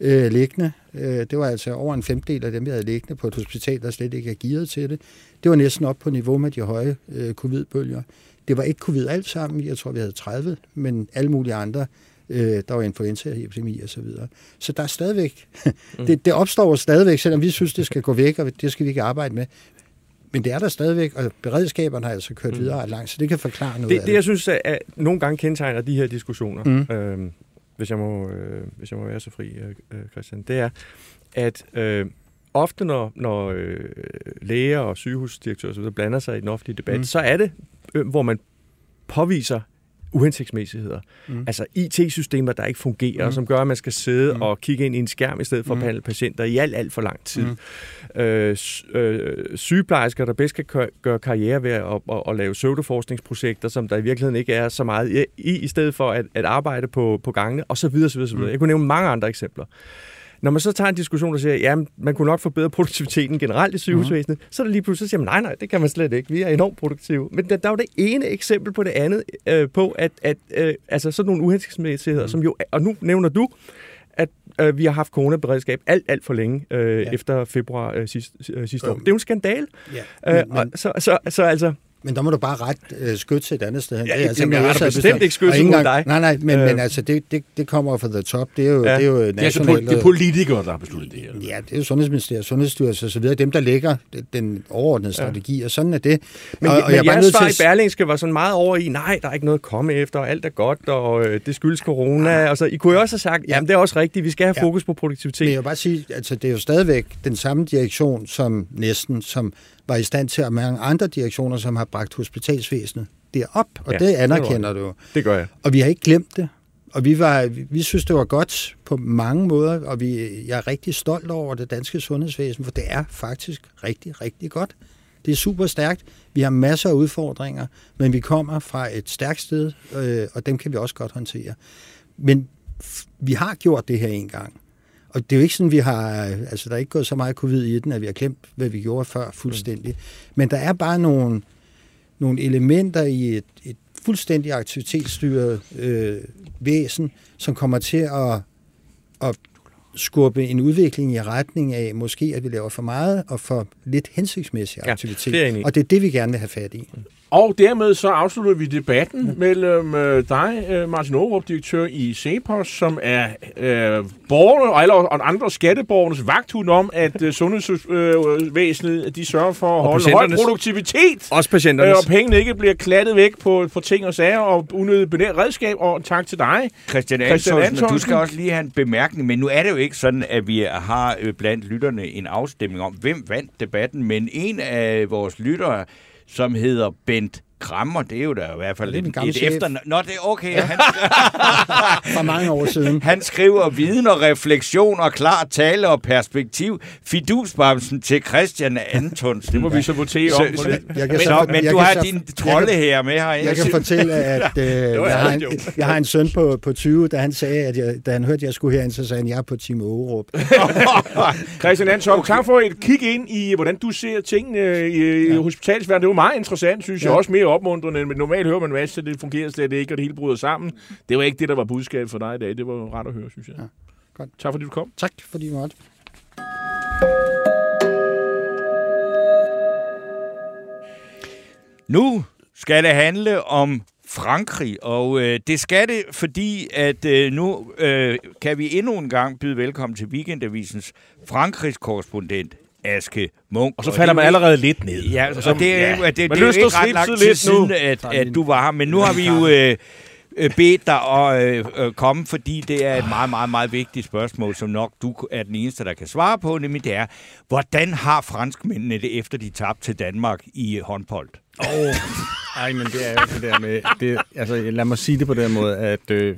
øh, liggende. Det var altså over en femtedel af dem, jeg havde liggende på et hospital, der slet ikke er gearet til det. Det var næsten op på niveau med de høje øh, covid-bølger. Det var ikke covid alt sammen. Jeg tror, vi havde tredive, men alle mulige andre Øh, der var influenzaepidemi og så videre. Så der er stadigvæk, det, det opstår stadigvæk, selvom vi synes, det skal gå væk, og det skal vi ikke arbejde med. Men det er der stadigvæk, og beredskaberne har altså kørt mm. videre langt, så det kan forklare noget det, af det. Det, jeg synes, at nogle gange kendetegner de her diskussioner, mm. øh, hvis, jeg må, øh, hvis jeg må være så fri, øh, Christian, det er, at øh, ofte når, når øh, læger og sygehusdirektører så videre blander sig i den offentlige debat, mm. så er det, øh, hvor man påviser uhensigtsmæssigheder. Mm. Altså I T-systemer, der ikke fungerer, mm. som gør, at man skal sidde mm. og kigge ind i en skærm i stedet for mm. at behandle patienter i alt, alt for lang tid. Mm. Øh, øh, sygeplejersker, der bedst kan gøre karriere ved at, at, at lave pseudoforskningsprojekter, som der i virkeligheden ikke er så meget i, i stedet for at, at arbejde på, på gangene, og så videre, så videre, så videre. Jeg kunne nævne mange andre eksempler. Når man så tager en diskussion, der siger, ja, man kunne nok forbedre produktiviteten generelt i sygehusvæsenet, mm. så er der lige pludselig, så siger man, nej, nej, det kan man slet ikke. Vi er enormt produktive. Men der, der er jo det ene eksempel på det andet øh, på, at, at øh, altså sådan nogle uhensigtsmæssigheder, mm. som jo, og nu nævner du, at øh, vi har haft coronaberedskab alt, alt for længe øh, ja. efter februar øh, sidste, øh, sidste år. Det er jo en skandal. Ja, men, øh, og, så, så, så altså... Men der må du bare ret skytte til et andet sted. Ja, det, altså, jamen, jeg har bestemt ikke skytte mod dig. Nej, nej, men, øh. men altså, det, det, det kommer fra the top. Det er jo, ja. det er jo nationalt. Det er politikere, der har besluttet det her. Ja, det er jo Sundhedsministeriet, Sundhedsstyrelsen osv. Dem, der lægger den overordnede strategi, ja. og sådan er det. Men, og, og men jeg jeres svar til... i Berlingske var sådan meget over i, nej, der er ikke noget at komme efter, og alt er godt, og øh, det skyldes corona. Ja. Altså, I kunne jo også have sagt, jamen det er også rigtigt, vi skal have ja. fokus på produktivitet. Men jeg vil bare sige, altså det er jo stadigvæk den samme direktion, som næsten, som var i stand til at mange andre direktioner, som har bragt hospitalsvæsenet derop, og ja, det anerkender det du. Det gør jeg. Og vi har ikke glemt det, og vi, var, vi, vi synes, det var godt på mange måder, og vi, jeg er rigtig stolt over det danske sundhedsvæsen, for det er faktisk rigtig, rigtig godt. Det er super stærkt. Vi har masser af udfordringer, men vi kommer fra et stærkt sted, øh, og dem kan vi også godt håndtere. Men f- vi har gjort det her en gang. Og det er jo ikke sådan, vi har... Altså, der er ikke gået så meget covid i den, at vi har glemt, hvad vi gjorde før fuldstændig. Men der er bare nogle, nogle elementer i et, et fuldstændig aktivitetsstyret øh, væsen, som kommer til at, at skubbe en udvikling i retning af, måske at vi laver for meget og for lidt hensigtsmæssig aktivitet. Ja, det er egentlig... Og det er det, vi gerne vil have fat i. Og dermed så afslutter vi debatten ja. mellem dig, Martin Ågerup, direktør i Cepos, som er øh, borgerne eller, og andre skatteborgernes vagthund om, at øh, sundhedsvæsenet øh, de sørger for at holde høj produktivitet. Også patienternes. Øh, og pengene ikke bliver klattet væk på, på ting og sager og unødigt redskab. Og tak til dig, Christian Antonsen. Du skal også lige have en bemærkning, men nu er det jo ikke sådan, at vi har øh, blandt lytterne en afstemning om, hvem vandt debatten, men en af vores lyttere, som hedder Bent Krammer, det er jo der i hvert fald lidt et efter... Nå, det er okay. Han... For mange år siden. Han skriver viden og refleksion og klar tale og perspektiv. Fidusbamsen til Christian Antonsen. Det må vi så votere om. Så, jeg kan men, så, men jeg du kan har så, din trolde her med herinde. Jeg kan fortælle, at øh, jeg, har en, jeg har en søn på, på tyve, da han sagde, at jeg, da han hørte, at jeg skulle herind, så sagde han, jeg er på Team Ågerup. Christian Antonsen, okay. Tak for et kig ind i, hvordan du ser tingene i ja. hospitalsverdenen. Det var meget interessant, synes ja. jeg. Også mere opmuntrende, men normalt hører man en masse, det fungerer slet ikke, og det hele bryder sammen. Det var ikke det, der var budskabet for dig i dag. Det var jo ret at høre, synes jeg. Ja, godt. Tak fordi du kom. Tak fordi du måtte. Nu skal det handle om Frankrig, og øh, det skal det, fordi at øh, nu øh, kan vi endnu en gang byde velkommen til Weekendavisens Frankrigskorrespondent, Aske Munk. Og så falder og man allerede lidt ned. Ja, og så det er ja. jo det, det er ikke ret lang tid siden, at, at du var her, men nu har vi jo øh, bedt dig at øh, komme, fordi det er et meget, meget, meget vigtigt spørgsmål, som nok du er den eneste, der kan svare på, nemlig det er, hvordan har franskmændene det, efter de tabte til Danmark i håndbold? Åh, oh, nej, men det er jo det der med, det, altså lad mig sige det på den måde, at... Øh,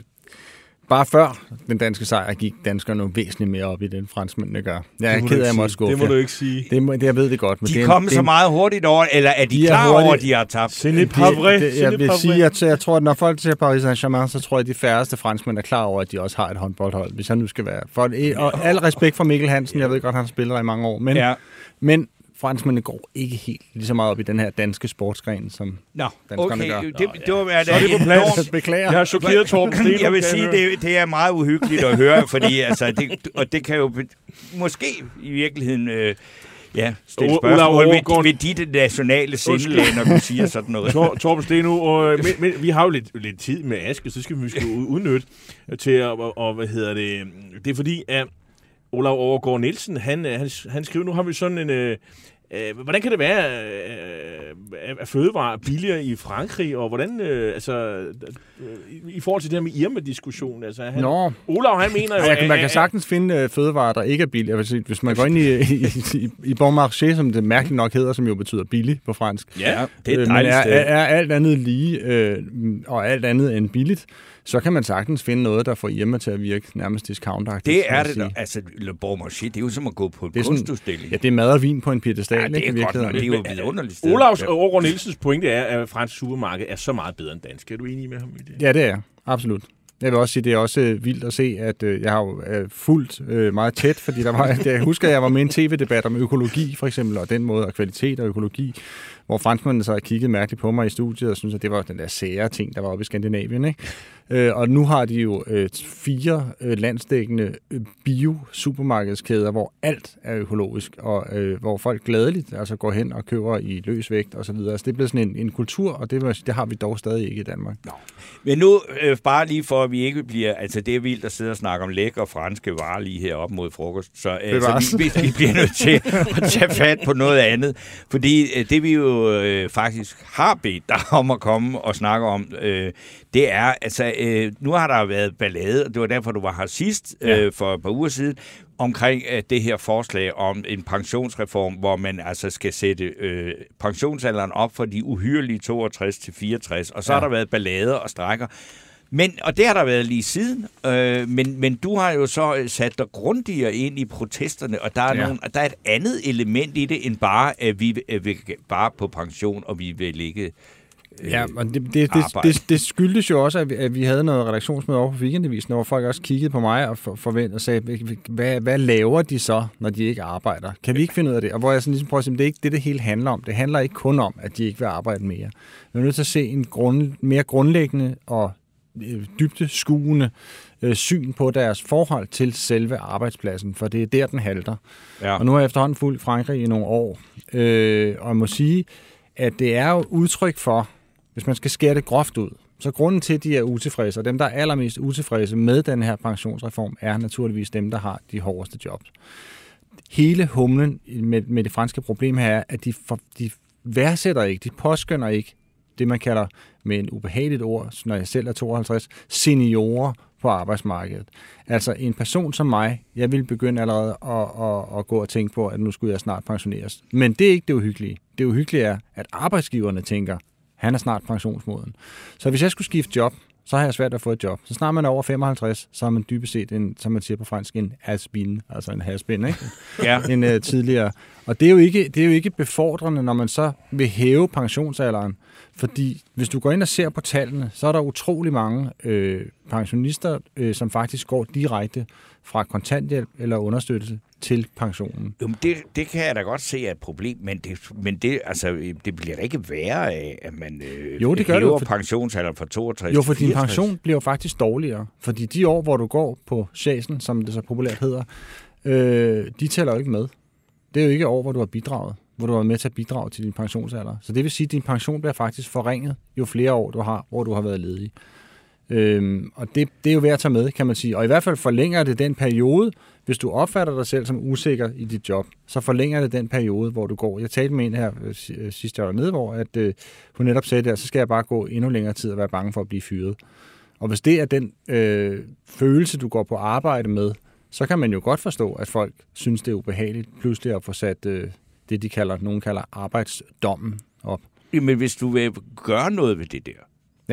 Bare før den danske sejr gik danskerne væsentligt mere op i den, franskmændene gør. Jeg er ked af mig at skuffe. Det må du ikke sige. Det, må, det jeg ved det godt. Men de kommer så meget hurtigt over, eller er de, de klar hurtigt, over, at de har tabt? Det, det, det, jeg vil sige, at jeg tror, at når folk ser Paris Saint-Germain, så tror jeg, at de færreste franskmænd er klar over, at de også har et håndboldhold, hvis jeg nu skal være. For, og al respekt for Mikkel Hansen, jeg ved godt, han spiller i mange år, men... Ja. men franskmændene går ikke helt lige så meget op i den her danske sportsgren, som no, danskerne okay. gør. Det, det, det var, ja. Så er det på plads. Beklager. Jeg har chokeret Torben Steno. Jeg vil sige, det, det er meget uhyggeligt at høre, fordi, altså, det, og det kan jo måske i virkeligheden øh, Ja, stil spørgsmål. Vil, vil de det nationale sindelag, når du siger sådan noget? Tor, Torben Steno, og, men, men, vi har jo lidt, lidt tid med Aske, så skal vi måske udnytte til at, og, og hvad hedder det, det er fordi, at Olav Overgaard Nielsen, han, han, han skriver, nu har vi sådan en, øh, øh, hvordan kan det være, øh, at fødevarer billigere i Frankrig, og hvordan, øh, altså, øh, i forhold til det her med Irma-diskussionen, altså, han, Olav, han mener jo... Ja, man kan sagtens finde øh, fødevarer, der ikke er billige. Hvis man går ind i, i, i, i Bon Marché, som det mærkeligt nok hedder, som jo betyder billig på fransk, ja, det er, øh, men er, er, er alt andet lige, øh, og alt andet end billigt, så kan man sagtens finde noget, der får Irma til at virke nærmest discountagtigt. Det er det, altså Le Bon Marché, det er jo som at gå på en kunstudstilling. Ja, det er mad og vin på en piedestal. Ja, det er godt, det er jo et underligt sted. Olavs og Overgaard Nielsens pointe er, at fransk supermarked er så meget bedre end dansk. Er du enig med ham i det? Ja, det er absolut. Jeg vil også sige, det er også vildt at se, at jeg har jo fulgt meget tæt, fordi der var, jeg husker, at jeg var med i en tv-debat om økologi, for eksempel, og den måde, og kvalitet og økologi, hvor franskmændene så har kigget mærkeligt på mig i studiet, og synes, at det var den der sære ting, der var oppe i Skandinavien, ikke? Og nu har de jo fire landsdækkende bio-supermarkedskæder, hvor alt er økologisk, og hvor folk gladeligt altså går hen og køber i løs vægt osv. Så altså, det bliver sådan en, en kultur, og det, det har vi dog stadig ikke i Danmark. Nå. Men nu øh, bare lige for, at vi ikke bliver... Altså, det er vildt at sidde og snakke om lækre franske varer lige heroppe mod frokost, så, øh, så vi, vi bliver nødt til at tage fat på noget andet, fordi øh, det vi jo Øh, faktisk har bedt dig om at komme og snakke om, øh, det er, altså, øh, nu har der været ballade, og det var derfor, du var her sidst, øh, ja. for et par uger siden, omkring øh, det her forslag om en pensionsreform, hvor man altså skal sætte øh, pensionsalderen op for de uhyrelige toogtres til fireogtres, og så ja. har der været ballader og strækker. Men, og det har der været lige siden, øh, men, men du har jo så sat dig grundigere ind i protesterne, og der er, ja. nogle, der er et andet element i det, end bare, at vi vil bare på pension, og vi vil ikke øh, ja, men det, det, det, det, det skyldes jo også, at vi, at vi havde noget redaktionsmøde over på Weekendavisen, hvor folk også kiggede på mig og forventede og sagde, hvad, hvad laver de så, når de ikke arbejder? Kan vi ikke finde ud af det? Og hvor jeg sådan ligesom prøver at sige, det er ikke det, det hele handler om. Det handler ikke kun om, at de ikke vil arbejde mere. Vi er nødt til at se en grund, mere grundlæggende og dybte skuende øh, syn på deres forhold til selve arbejdspladsen, for det er der, den halter. Ja. Og nu har jeg efterhånden fulgt Frankrig i nogle år, øh, og jeg må sige, at det er jo udtryk for, hvis man skal skære det groft ud, så grunden til, at de er utilfredse, og dem, der er allermest utilfredse med den her pensionsreform, er naturligvis dem, der har de hårdeste jobs. Hele humlen med, med det franske problem her er, at de, for, de værdsætter ikke, de påskynder ikke det, man kalder med en ubehageligt ord, når jeg selv er tooghalvtreds, seniorer på arbejdsmarkedet. Altså en person som mig, jeg ville begynde allerede at, at, at gå og tænke på, at nu skulle jeg snart pensioneres. Men det er ikke det uhyggelige. Det uhyggelige er, at arbejdsgiverne tænker, han er snart pensionsmoden. Så hvis jeg skulle skifte job, så har jeg svært at få et job. Så snart man er over femoghalvtreds, så er man dybest set, en, som man siger på fransk, en has-been, altså en has-been, ikke? Ja. En uh, tidligere. Og det er, jo ikke, det er jo ikke befordrende, når man så vil hæve pensionsalderen, fordi hvis du går ind og ser på tallene, så er der utrolig mange øh, pensionister, øh, som faktisk går direkte fra kontanthjælp eller understøttelse til pensionen. Jamen det, det kan jeg da godt se er et problem, men det, men det, altså, det bliver ikke værre af, at man øh, jo, det hæver pensionsalderen fra toogtres. Jo, for din pension bliver faktisk dårligere, fordi de år, hvor du går på chasen, som det så populært hedder, øh, de tæller jo ikke med. Det er jo ikke år, hvor du har bidraget, hvor du har været med til at bidrage til din pensionsalder. Så det vil sige, at din pension bliver faktisk forringet, jo flere år du har, hvor du har været ledig. Øhm, og det, det er jo værd at tage med, kan man sige. Og i hvert fald forlænger det den periode, hvis du opfatter dig selv som usikker i dit job, så forlænger det den periode, hvor du går. Jeg talte med en her øh, sidste år nede, hvor at, øh, hun netop sagde der, så skal jeg bare gå endnu længere tid og være bange for at blive fyret. Og hvis det er den øh, følelse, du går på arbejde med, så kan man jo godt forstå, at folk synes, det er ubehageligt pludselig at få sat øh, det, de kalder, nogen kalder arbejdsdommen op. Men hvis du vil gøre noget ved det der,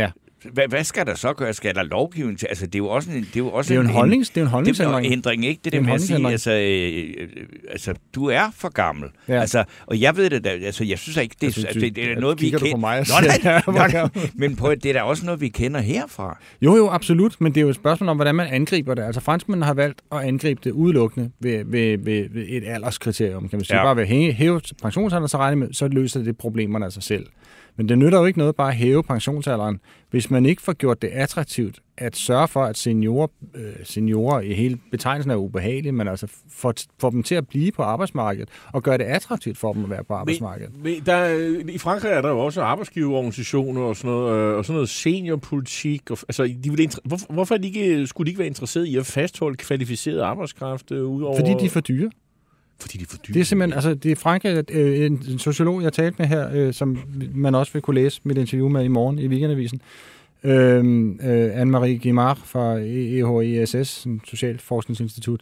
ja. Hvad, hvad skal der så gøre? Skal der lovgivning til? Altså, det er jo også en... Det er jo, også det er jo en, en holdnings... Det er en holdningsændring. Det er ændring, ikke? Det er det, man siger. Altså, øh, altså, du er for gammel. Ja. Altså, og jeg ved det da... Altså, jeg synes ikke, det, altså, altså, det, det er noget, vi kender... Kigger du på mig og siger... Men på, det er da også noget, vi kender herfra. Jo, jo, absolut. Men det er jo et spørgsmål om, hvordan man angriber det. Altså, franskmændene har valgt at angribe det udelukkende ved, ved, ved, ved et alderskriterium, kan man sige. Ja. Bare ved at hæve pensionshandler, så regner med, så løser det problemerne af sig selv. Men det nytter jo ikke noget bare at hæve pensionsalderen, hvis man ikke får gjort det attraktivt at sørge for, at seniorer, øh, seniorer i hele betegnelsen er ubehagelige, men altså får, får dem til at blive på arbejdsmarkedet og gøre det attraktivt for dem at være på arbejdsmarkedet. Men, men der, i Frankrig er der jo også arbejdsgiverorganisationer og sådan noget, og sådan noget seniorpolitik. Og, altså, de ville, hvorfor, hvorfor de ikke, skulle de ikke være interesseret i at fastholde kvalificeret arbejdskraft øh, udover... Fordi de er for dyre. Fordi de er for dyre. Det er simpelthen, altså det er Frankrig, øh, en, en sociolog, jeg talte med her, øh, som man også vil kunne læse mit interview med i morgen i Weekendavisen. Øhm, øh, Anne-Marie Guimard fra E H E S S, Socialt Forskningsinstitut,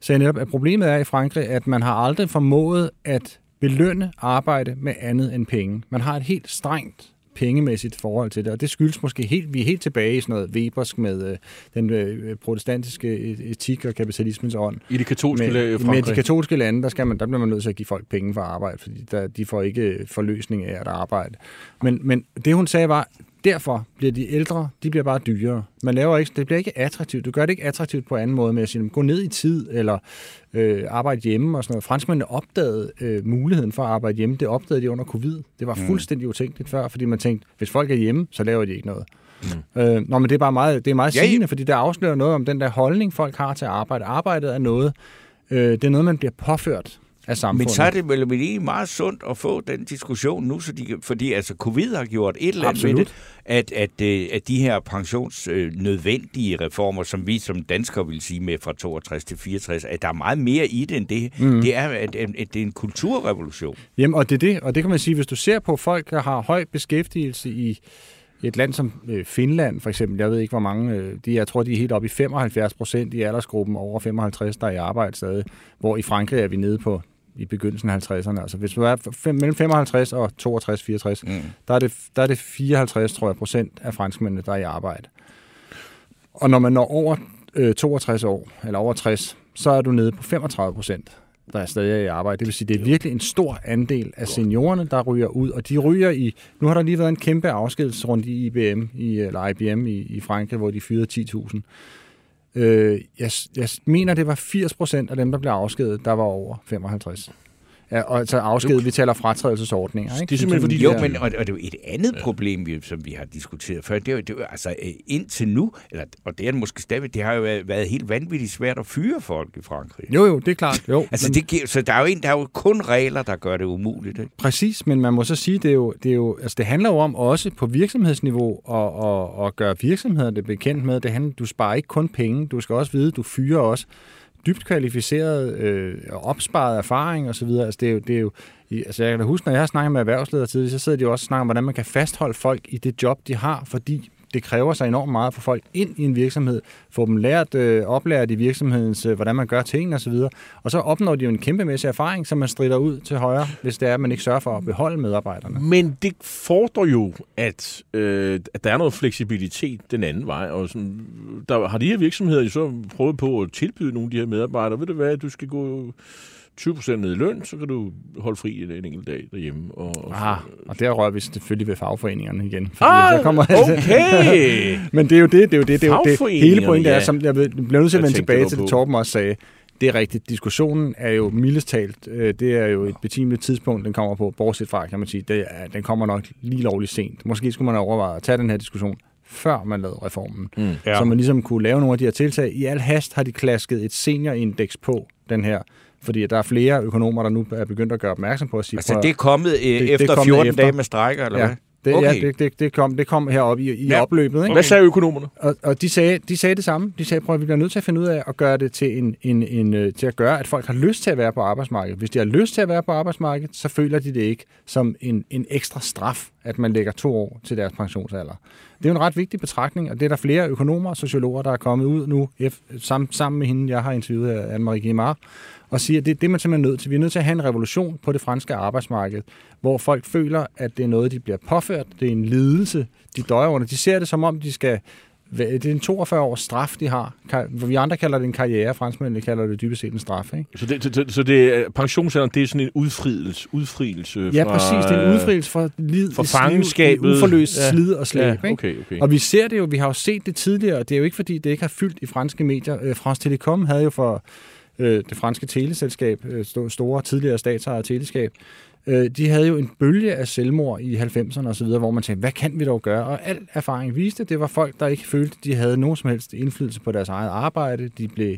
sagde netop, at problemet er i Frankrig, at man har aldrig formået at belønne arbejde med andet end penge. Man har et helt strengt pengemæssigt forhold til det, og det skyldes måske helt, vi er helt tilbage i sådan noget webersk med øh, den øh, protestantiske etik og kapitalismens ånd. I de katolske lande, Frankrig. Med de katolske lande, der, skal man, der bliver man nødt til at give folk penge for arbejde, fordi der, de får ikke forløsning af at arbejde. Men, men det hun sagde var, derfor bliver de ældre, de bliver bare dyrere. Man laver ikke, det bliver ikke attraktivt. Du gør det ikke attraktivt på anden måde med at sige, gå ned i tid eller øh, arbejde hjemme og sådan noget. Franskmændene opdagede øh, muligheden for at arbejde hjemme. Det opdagede de under covid. Det var fuldstændig utænkeligt før, fordi man tænkte, hvis folk er hjemme, så laver de ikke noget. Mm. Øh, nå, men det er bare meget, det er meget ja, sigende, fordi der afslører noget om den der holdning, folk har til at arbejde. Arbejdet er noget, øh, det er noget, man bliver påført. Men så er det vel lige meget sundt at få den diskussion nu, så de, fordi altså covid har gjort et eller andet ved det, at, at, at de her pensionsnødvendige reformer, som vi som danskere vil sige med fra toogtres til fireogtres, at der er meget mere i det end det. Mm. Det er, at, at det er en kulturrevolution. Jamen, og det er det, og det kan man sige, hvis du ser på folk, der har høj beskæftigelse i et land som Finland, for eksempel, jeg ved ikke, hvor mange, de, jeg tror, de er helt oppe i femoghalvfjerds procent i aldersgruppen over femoghalvtreds, der er i arbejde stadig, hvor i Frankrig er vi nede på i begyndelsen af halvtredserne. Altså, hvis du er fem, mellem femoghalvtreds og toogtres fireogtres, mm. der, er det, der er det fireoghalvtreds, tror jeg, procent af franskmændene, der er i arbejde. Og når man når over øh, toogtres år, eller over tres, så er du nede på femogtredive procent, der er stadig i arbejde. Det vil sige, det er virkelig en stor andel af seniorerne, der ryger ud, og de ryger i... Nu har der lige været en kæmpe afskedsrunde i I B M, i, eller I B M i, i Frankrig, hvor de fyrede ti tusind. Øh, jeg, jeg mener, det var firs procent af dem, der blev afskedet, der var over femoghalvtreds. Ja, og altså afskedet, vi taler fratrædelsesordninger. Ikke? Det er simpelthen fordi... Jo, de er... men, og, og det er jo et andet problem, vi, som vi har diskuteret før. Det er jo, det er jo altså indtil nu, eller, og det er det måske stadig, det har jo været, været helt vanvittigt svært at fyre folk i Frankrig. Jo, jo, det er klart. Jo, altså, men... det giver, så der er jo en, der er jo kun regler, der gør det umuligt. Ikke? Præcis, men man må så sige, det er jo, det er jo, altså det handler jo om også på virksomhedsniveau og, og, og gøre virksomhederne bekendt med, det handler, du sparer ikke kun penge, du skal også vide, du fyrer også dybt kvalificeret øh, og opsparet erfaring og så videre. Altså det er jo, det er jo altså jeg kan da huske, når jeg har snakket med erhvervsledere tidligere, så sidder de jo også og snakker om, hvordan man kan fastholde folk i det job, de har, fordi det kræver sig enormt meget for folk ind i en virksomhed, få dem lært, øh, oplært i virksomhedens, øh, hvordan man gør tingene og så videre. Og så opnår de jo en kæmpemæssig erfaring, som man strider ud til højre, hvis det er, at man ikke sørger for at beholde medarbejderne. Men det fordrer jo, at, øh, at der er noget fleksibilitet den anden vej. Og sådan, der har de her virksomheder jo så prøvet på at tilbyde nogle af de her medarbejdere. Ved du hvad, du skal gå tyve procent ned i løn, så kan du holde fri en enkelt dag derhjemme. Og, ah, og der rører vi selvfølgelig ved fagforeningerne igen. Ah, kommer okay! Men det er jo det, det er jo det. Det, er jo det. Hele pointet ja. er, som jeg bliver nødt til at vende tilbage til det, Torben også sagde. Det er rigtigt. Diskussionen er jo mildest talt. Det er jo et betimeligt tidspunkt, den kommer på, bortset fra, kan man sige. Det er, den kommer nok lige lovligt sent. Måske skulle man overveje at tage den her diskussion, før man lavede reformen. Mm, ja. Så man ligesom kunne lave nogle af de her tiltag. I al hast har de klasket et seniorindeks på den her, fordi der er flere økonomer, der nu er begyndt at gøre opmærksom på at sige... Altså det er kommet øh, det, efter det er kommet fjorten efter. Dage med strækker, eller ja, hvad? Det, okay. ja, det, det, det, kom, det kom heroppe i, i ja. opløbet. Ikke? Hvad sagde økonomerne? Og, og de, sagde, de sagde det samme. De sagde, prøv at vi bliver nødt til at finde ud af at gøre det til, en, en, en, til at gøre, at folk har lyst til at være på arbejdsmarkedet. Hvis de har lyst til at være på arbejdsmarkedet, så føler de det ikke som en, en ekstra straf, at man lægger to år til deres pensionsalder. Det er jo en ret vigtig betragtning, og det er der flere økonomer og sociologer, der er kommet ud nu, sammen, sammen med hende, jeg har interviewet af Anne-Marie Guimard, og siger, at det er det, man simpelthen er nødt til. Vi er nødt til at have en revolution på det franske arbejdsmarked, hvor folk føler, at det er noget, de bliver påført, det er en lidelse, de døjer under. De ser det som om, de skal... Det er en toogfyrre års straf, de har. Vi andre kalder det en karriere, franskmændene kalder det dybest set en straf. Ikke? Så, det, så, så det, pensionsalderen, det er sådan en udfrielse, udfrielse fra... Ja, præcis. Det er en udfrielse fra lid, fra fangenskabet, uforløst ja. slid og slæb. Ja, okay, okay. Og vi ser det jo, vi har jo set det tidligere, og det er jo ikke, fordi det ikke har fyldt i franske medier. France Télécom havde jo for... det franske teleselskab, store tidligere statsejede teleskab, de havde jo en bølge af selvmord i halvfemserne osv., hvor man tænkte, hvad kan vi dog gøre? Og al erfaring viste, det var folk, der ikke følte, de havde nogen som helst indflydelse på deres eget arbejde. De blev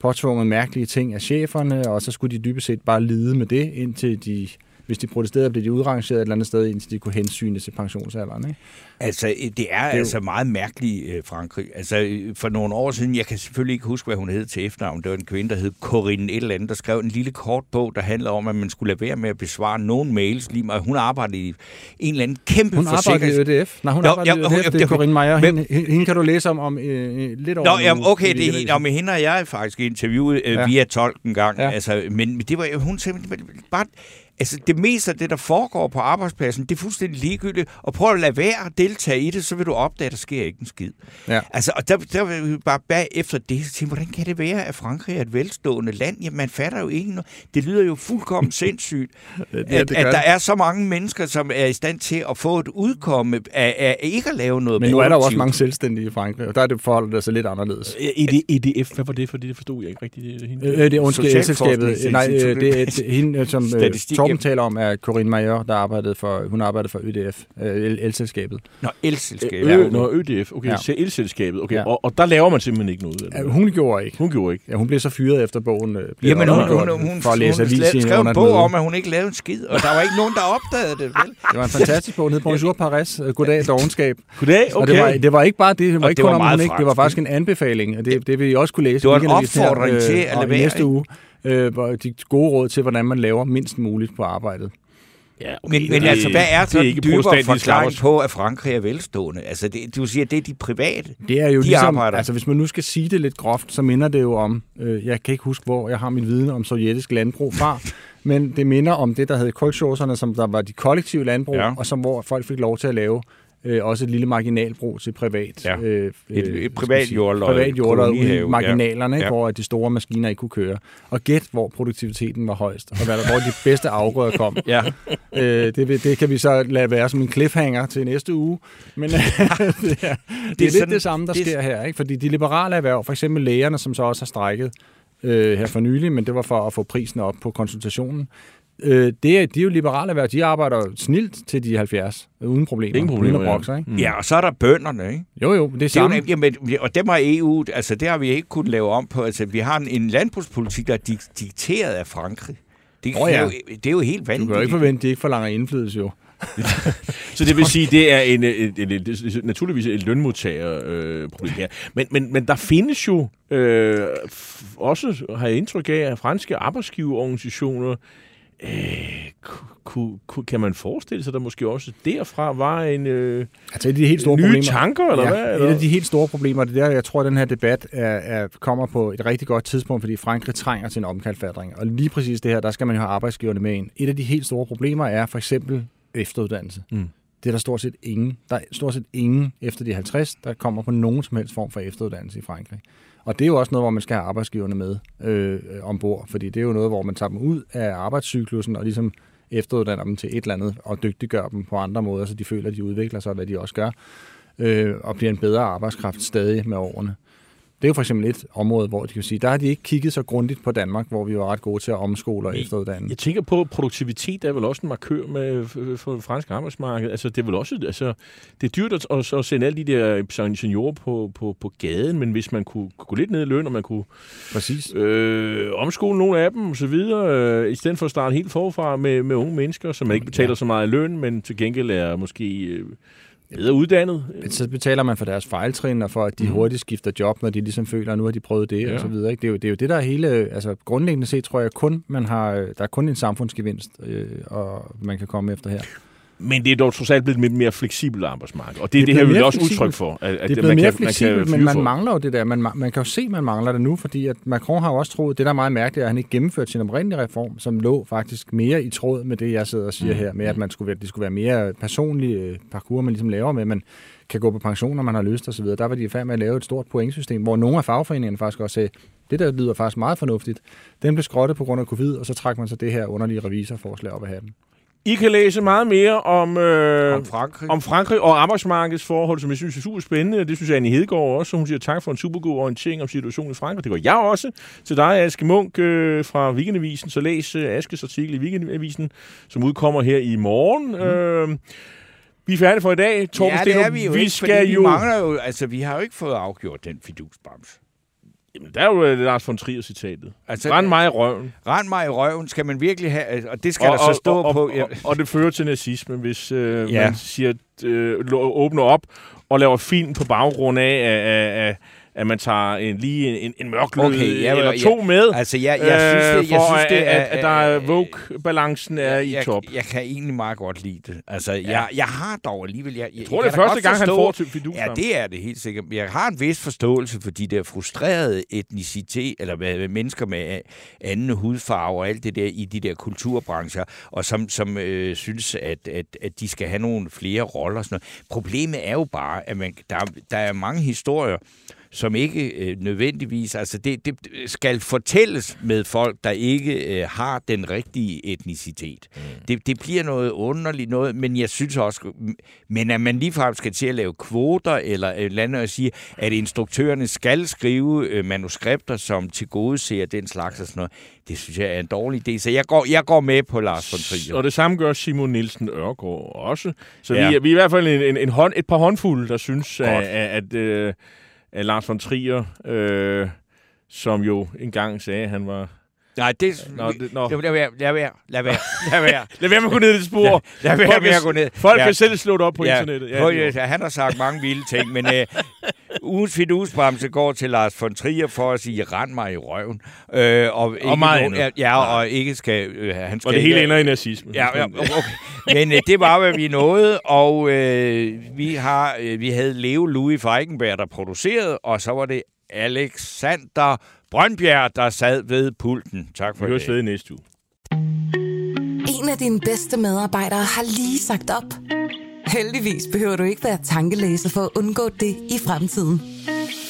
påtvunget mærkelige ting af cheferne, og så skulle de dybest set bare lide med det, indtil de, hvis de protesterede, blev de udrangeret et eller andet sted, indtil de kunne hensyne til pensionsalderen, ikke? Altså, det er, det er altså meget mærkeligt, Frankrig. Altså, for nogle år siden, jeg kan selvfølgelig ikke huske, hvad hun hed til efternavn. Det var en kvinde, der hed Corinne et eller andet, der skrev en lille kort bog, der handler om, at man skulle lade være med at besvare nogen mails. Lige meget. Hun arbejdede i en eller anden kæmpe forsikrings... Hun arbejdede i E D F. Nej, hun Nå, arbejdede i E D F. Det er Corinne Maier. Hende, hende kan du læse om, om øh, lidt over... Nå, jamen, okay. Det, og med hende har jeg faktisk interviewet øh, ja. via tolk en gang. Ja. Altså, men det var hun simpelthen bare... Altså, det meste af det, der foregår på arbejdspladsen, det er fuldstændig ligegyldigt. Og prøv at lade være at deltage i det, så vil du opdage, at der sker ikke en skid. Ja. Altså, og der, der vil vi bare bagefter det sige, hvordan kan det være, at Frankrig er et velstående land? Jamen, man fatter jo ikke noget. Det lyder jo fuldkommen sindssygt, det, det, at, det at der er så mange mennesker, som er i stand til at få et udkomme af, af ikke at lave noget. Men nu er der jo også mange selvstændige i Frankrig, og der er det forholdet der så lidt anderledes. E D F, hvad var det? Fordi det forstod jeg ikke rigtigt. Det er undskabet. Nej, det er hende, som... Torben taler om, at Corinne Maier, der arbejdede for, hun arbejdede for E D F, elselskabet. Nå, elselskabet. Øh, Nå, E D F, okay, ja. Så elselskabet, okay. Ja. Og, og der laver man simpelthen ikke noget. Ja, hun gjorde ikke. Hun gjorde ikke. Ja, hun blev så fyret efter bogen. Jamen, hun, hun, hun, hun, for at læse hun slet, skrev en bog om, at hun ikke lavede en skid, og der var ikke nogen, der opdagede det. Vel? Det var en fantastisk bog, den hed Bonjour Paris, Goddag, dovenskab. Goddag, okay. Og det var, det var ikke bare det, det var og ikke det kun var om, hun ikke, det var faktisk en anbefaling, og det, det vil I også kunne læse. Det var en opfordring til at lade være næste uge. De gode råd til, hvordan man laver mindst muligt på arbejdet. Ja, okay. Men, men det, altså, hvad er så en dybere forklaring på, at Frankrig er velstående? Altså, det, du siger, det er de private, det er jo de ligesom, arbejder. Altså, hvis man nu skal sige det lidt groft, så minder det jo om, øh, jeg kan ikke huske, hvor jeg har min viden om sovjetisk landbrug fra, men det minder om det, der hed kolchoserne, som der var de kollektive landbrug, ja. Og som hvor folk fik lov til at lave øh, også et lille marginalbrug til privat. Ja. Øh, et, et privat jordløg ude i marginalerne, ja. Ikke, hvor de store maskiner ikke kunne køre. Og gæt, hvor produktiviteten var højst, og der, hvor de bedste afgrøder kom. Ja. Øh, det, det kan vi så lade være som en cliffhanger til næste uge. Men det er, det er, det er sådan, lidt det samme, der det, sker her. Ikke? Fordi de liberale erhverv, for eksempel lægerne, som så også har strejket øh, her for nylig, men det var for at få prisen op på konsultationen, Det, de er jo liberale erhverv, de arbejder snilt til de halvfjerds, uden problemer. Ingen problemer, uden at brokse, ikke? Ja, og så er der bønderne, ikke? Jo, jo, det er samme. Det er, jamen, og dem har E U, altså det har vi ikke kunnet lave om på. Altså, vi har en, en landbrugspolitik, der er dikteret af Frankrig. Det, oh, ja. det, er, jo, det er jo helt vanvittigt. Du kan jo ikke forvente, at de ikke forlanger indflydelse, jo. Så det vil sige, det er en, en, en, en, naturligvis et lønmodtagerproblem øh, her. Men, men, men der findes jo øh, også, har jeg indtryk af, franske arbejdsgiverorganisationer. Øh, ku, ku, kan man forestille sig, der måske også derfra var en øh, altså, de helt store nye problemer. Tanker? Eller ja, hvad, eller? Et af de helt store problemer, det er, jeg tror, at den her debat er, er, kommer på et rigtig godt tidspunkt, fordi Frankrig trænger til en omkalfatring. Og lige præcis det her, der skal man jo have arbejdsgiverne med ind. Et af de helt store problemer er for eksempel efteruddannelse. Mm. Det er der stort set ingen. Der er stort set ingen efter de halvtreds, der kommer på nogen som helst form for efteruddannelse i Frankrig. Og det er jo også noget, hvor man skal have arbejdsgiverne med øh, ombord, fordi det er jo noget, hvor man tager dem ud af arbejdscyklusen og ligesom efteruddanner dem til et eller andet og dygtiggør dem på andre måder, så de føler, at de udvikler sig, hvad de også gør, øh, og bliver en bedre arbejdskraft stadig med årene. Det er jo for eksempel et område, hvor de kan sige, der har de ikke kigget så grundigt på Danmark, hvor vi var ret gode til at omskole og efteruddanne. Jeg tænker på, produktivitet er vel også en markør med for det franske arbejdsmarked. Altså, det er vel også, altså, det er dyrt at, at, at sende alle de der seniorer på, på, på gaden, men hvis man kunne gå lidt ned i løn, og man kunne øh, omskole nogle af dem og så videre, øh, i stedet for at starte helt forfra med, med unge mennesker, som man ikke betaler ja. Så meget i løn, men til gengæld er måske... Øh, bedre uddannet. Så betaler man for deres fejltrin, og for at de hurtigt skifter job, når de ligesom føler, at nu har de prøvet det, ja. Og så videre. Det er, jo, det er jo det, der er hele... Altså, grundlæggende set tror jeg kun, man har... Der er kun en samfundsgevinst, øh, og man kan komme efter her. Men det er dog trods alt blevet et mere fleksibelt arbejdsmarked, og det er det, det her, vi også fleksibelt. Udtryk for. At, at det er blevet man mere kan, fleksibelt, man kan men man for. Mangler jo det der. Man, man kan jo se, at man mangler det nu, fordi at Macron har også troet, det der er meget mærkeligt, at han ikke gennemførte sin oprindelige reform, som lå faktisk mere i tråd med det, jeg sidder og siger her, med at man skulle, det skulle være mere personlige parcours, man ligesom laver med, man kan gå på pension, når man har lyst osv. Der var de i færd med at lave et stort pointsystem, hvor nogle af fagforeningerne faktisk også sagde, det der lyder faktisk meget fornuftigt. Den blev skrottet på grund af covid, og så trak man så det her underlige revisorforslag op af hatten. I kan læse meget mere om, øh, om, Frankrig. om Frankrig og arbejdsmarkedsforhold, som jeg synes er super spændende. Det synes Anne Hedegaard også. Hun siger tak for en supergod orientering om situationen i Frankrig. Det gør jeg også. Til dig, Aske Munk øh, fra Weekendavisen. Så læs øh, Askes artikel i Weekendavisen, som udkommer her i morgen. Mm. Øh, vi er færdige for i dag. Torben ja, Steno, vi, jo vi ikke, skal jo... Vi mangler jo... Altså, vi har jo ikke fået afgjort den fidusbamse. Jamen, der er jo Lars von Trier citatet. Altså, rend mig i røven. Rend mig i røven skal man virkelig have, og det skal og, der så og, stå og, på. Og, og det fører til nazisme, hvis øh, ja. man siger, øh, åbner op og laver film på baggrund af, af, af at man tager en, lige en, en, en mørklød okay, ja, eller to ja, med, altså, jeg, jeg synes det, øh, for jeg synes, det at, at, at der er Vogue-balancen er jeg, i top. Jeg, jeg kan egentlig meget godt lide det. Altså, ja. jeg, jeg har dog alligevel... Jeg, jeg, jeg tror, jeg det er første gang, forstå, han får til fidus. Ja, det er det helt sikkert. Jeg har en vis forståelse for de der frustrerede etnicitet, eller med mennesker med anden hudfarve og alt det der i de der kulturbrancher, og som, som øh, synes, at, at, at de skal have nogle flere roller og sådan noget. Problemet er jo bare, at man, der, der er mange historier, som ikke øh, nødvendigvis, altså det, det skal fortælles med folk, der ikke øh, har den rigtige etnicitet. Mm. Det, det bliver noget underligt noget, men jeg synes også, men at man ligefrem skal til at lave kvoter, eller et eller andet, og sige, at instruktørerne skal skrive øh, manuskripter, som tilgodeser den slags og sådan noget, det synes jeg er en dårlig idé. Så jeg går, jeg går med på Lars von Trier. Og det samme gør Simon Nielsen Ørgaard også. Så ja. vi, vi er i hvert fald en, en, en hånd, et par håndfulde, der synes, Godt. at... at øh, Lars von Trier, øh, som jo engang sagde, at han var... Nej, det... Nå, det nå. Lad være, lad være, lad være, lad være. Lad være med at gå ned i det spor. Lad være med at gå ned. Folk ja. kan selv slå det op på ja. internettet. Ja, det han har sagt mange vilde ting, men øh, ugens fidusbremse går til Lars von Trier for at sige, rend mig i røven. Øh, og, og meget nogen, Ja, og ikke skal... Øh, han skal og det hele ender i nazisme. Ja, ja, okay. Men øh, det var, hvad vi nåede, og øh, vi, har, øh, vi havde Leo Louis Feigenberg, der producerede, og så var det Alexander Brøndbjerg, der sad ved pulten. Tak for det. Vi høres ved næste uge. En af dine bedste medarbejdere har lige sagt op. Heldigvis behøver du ikke være tankelæser for at undgå det i fremtiden.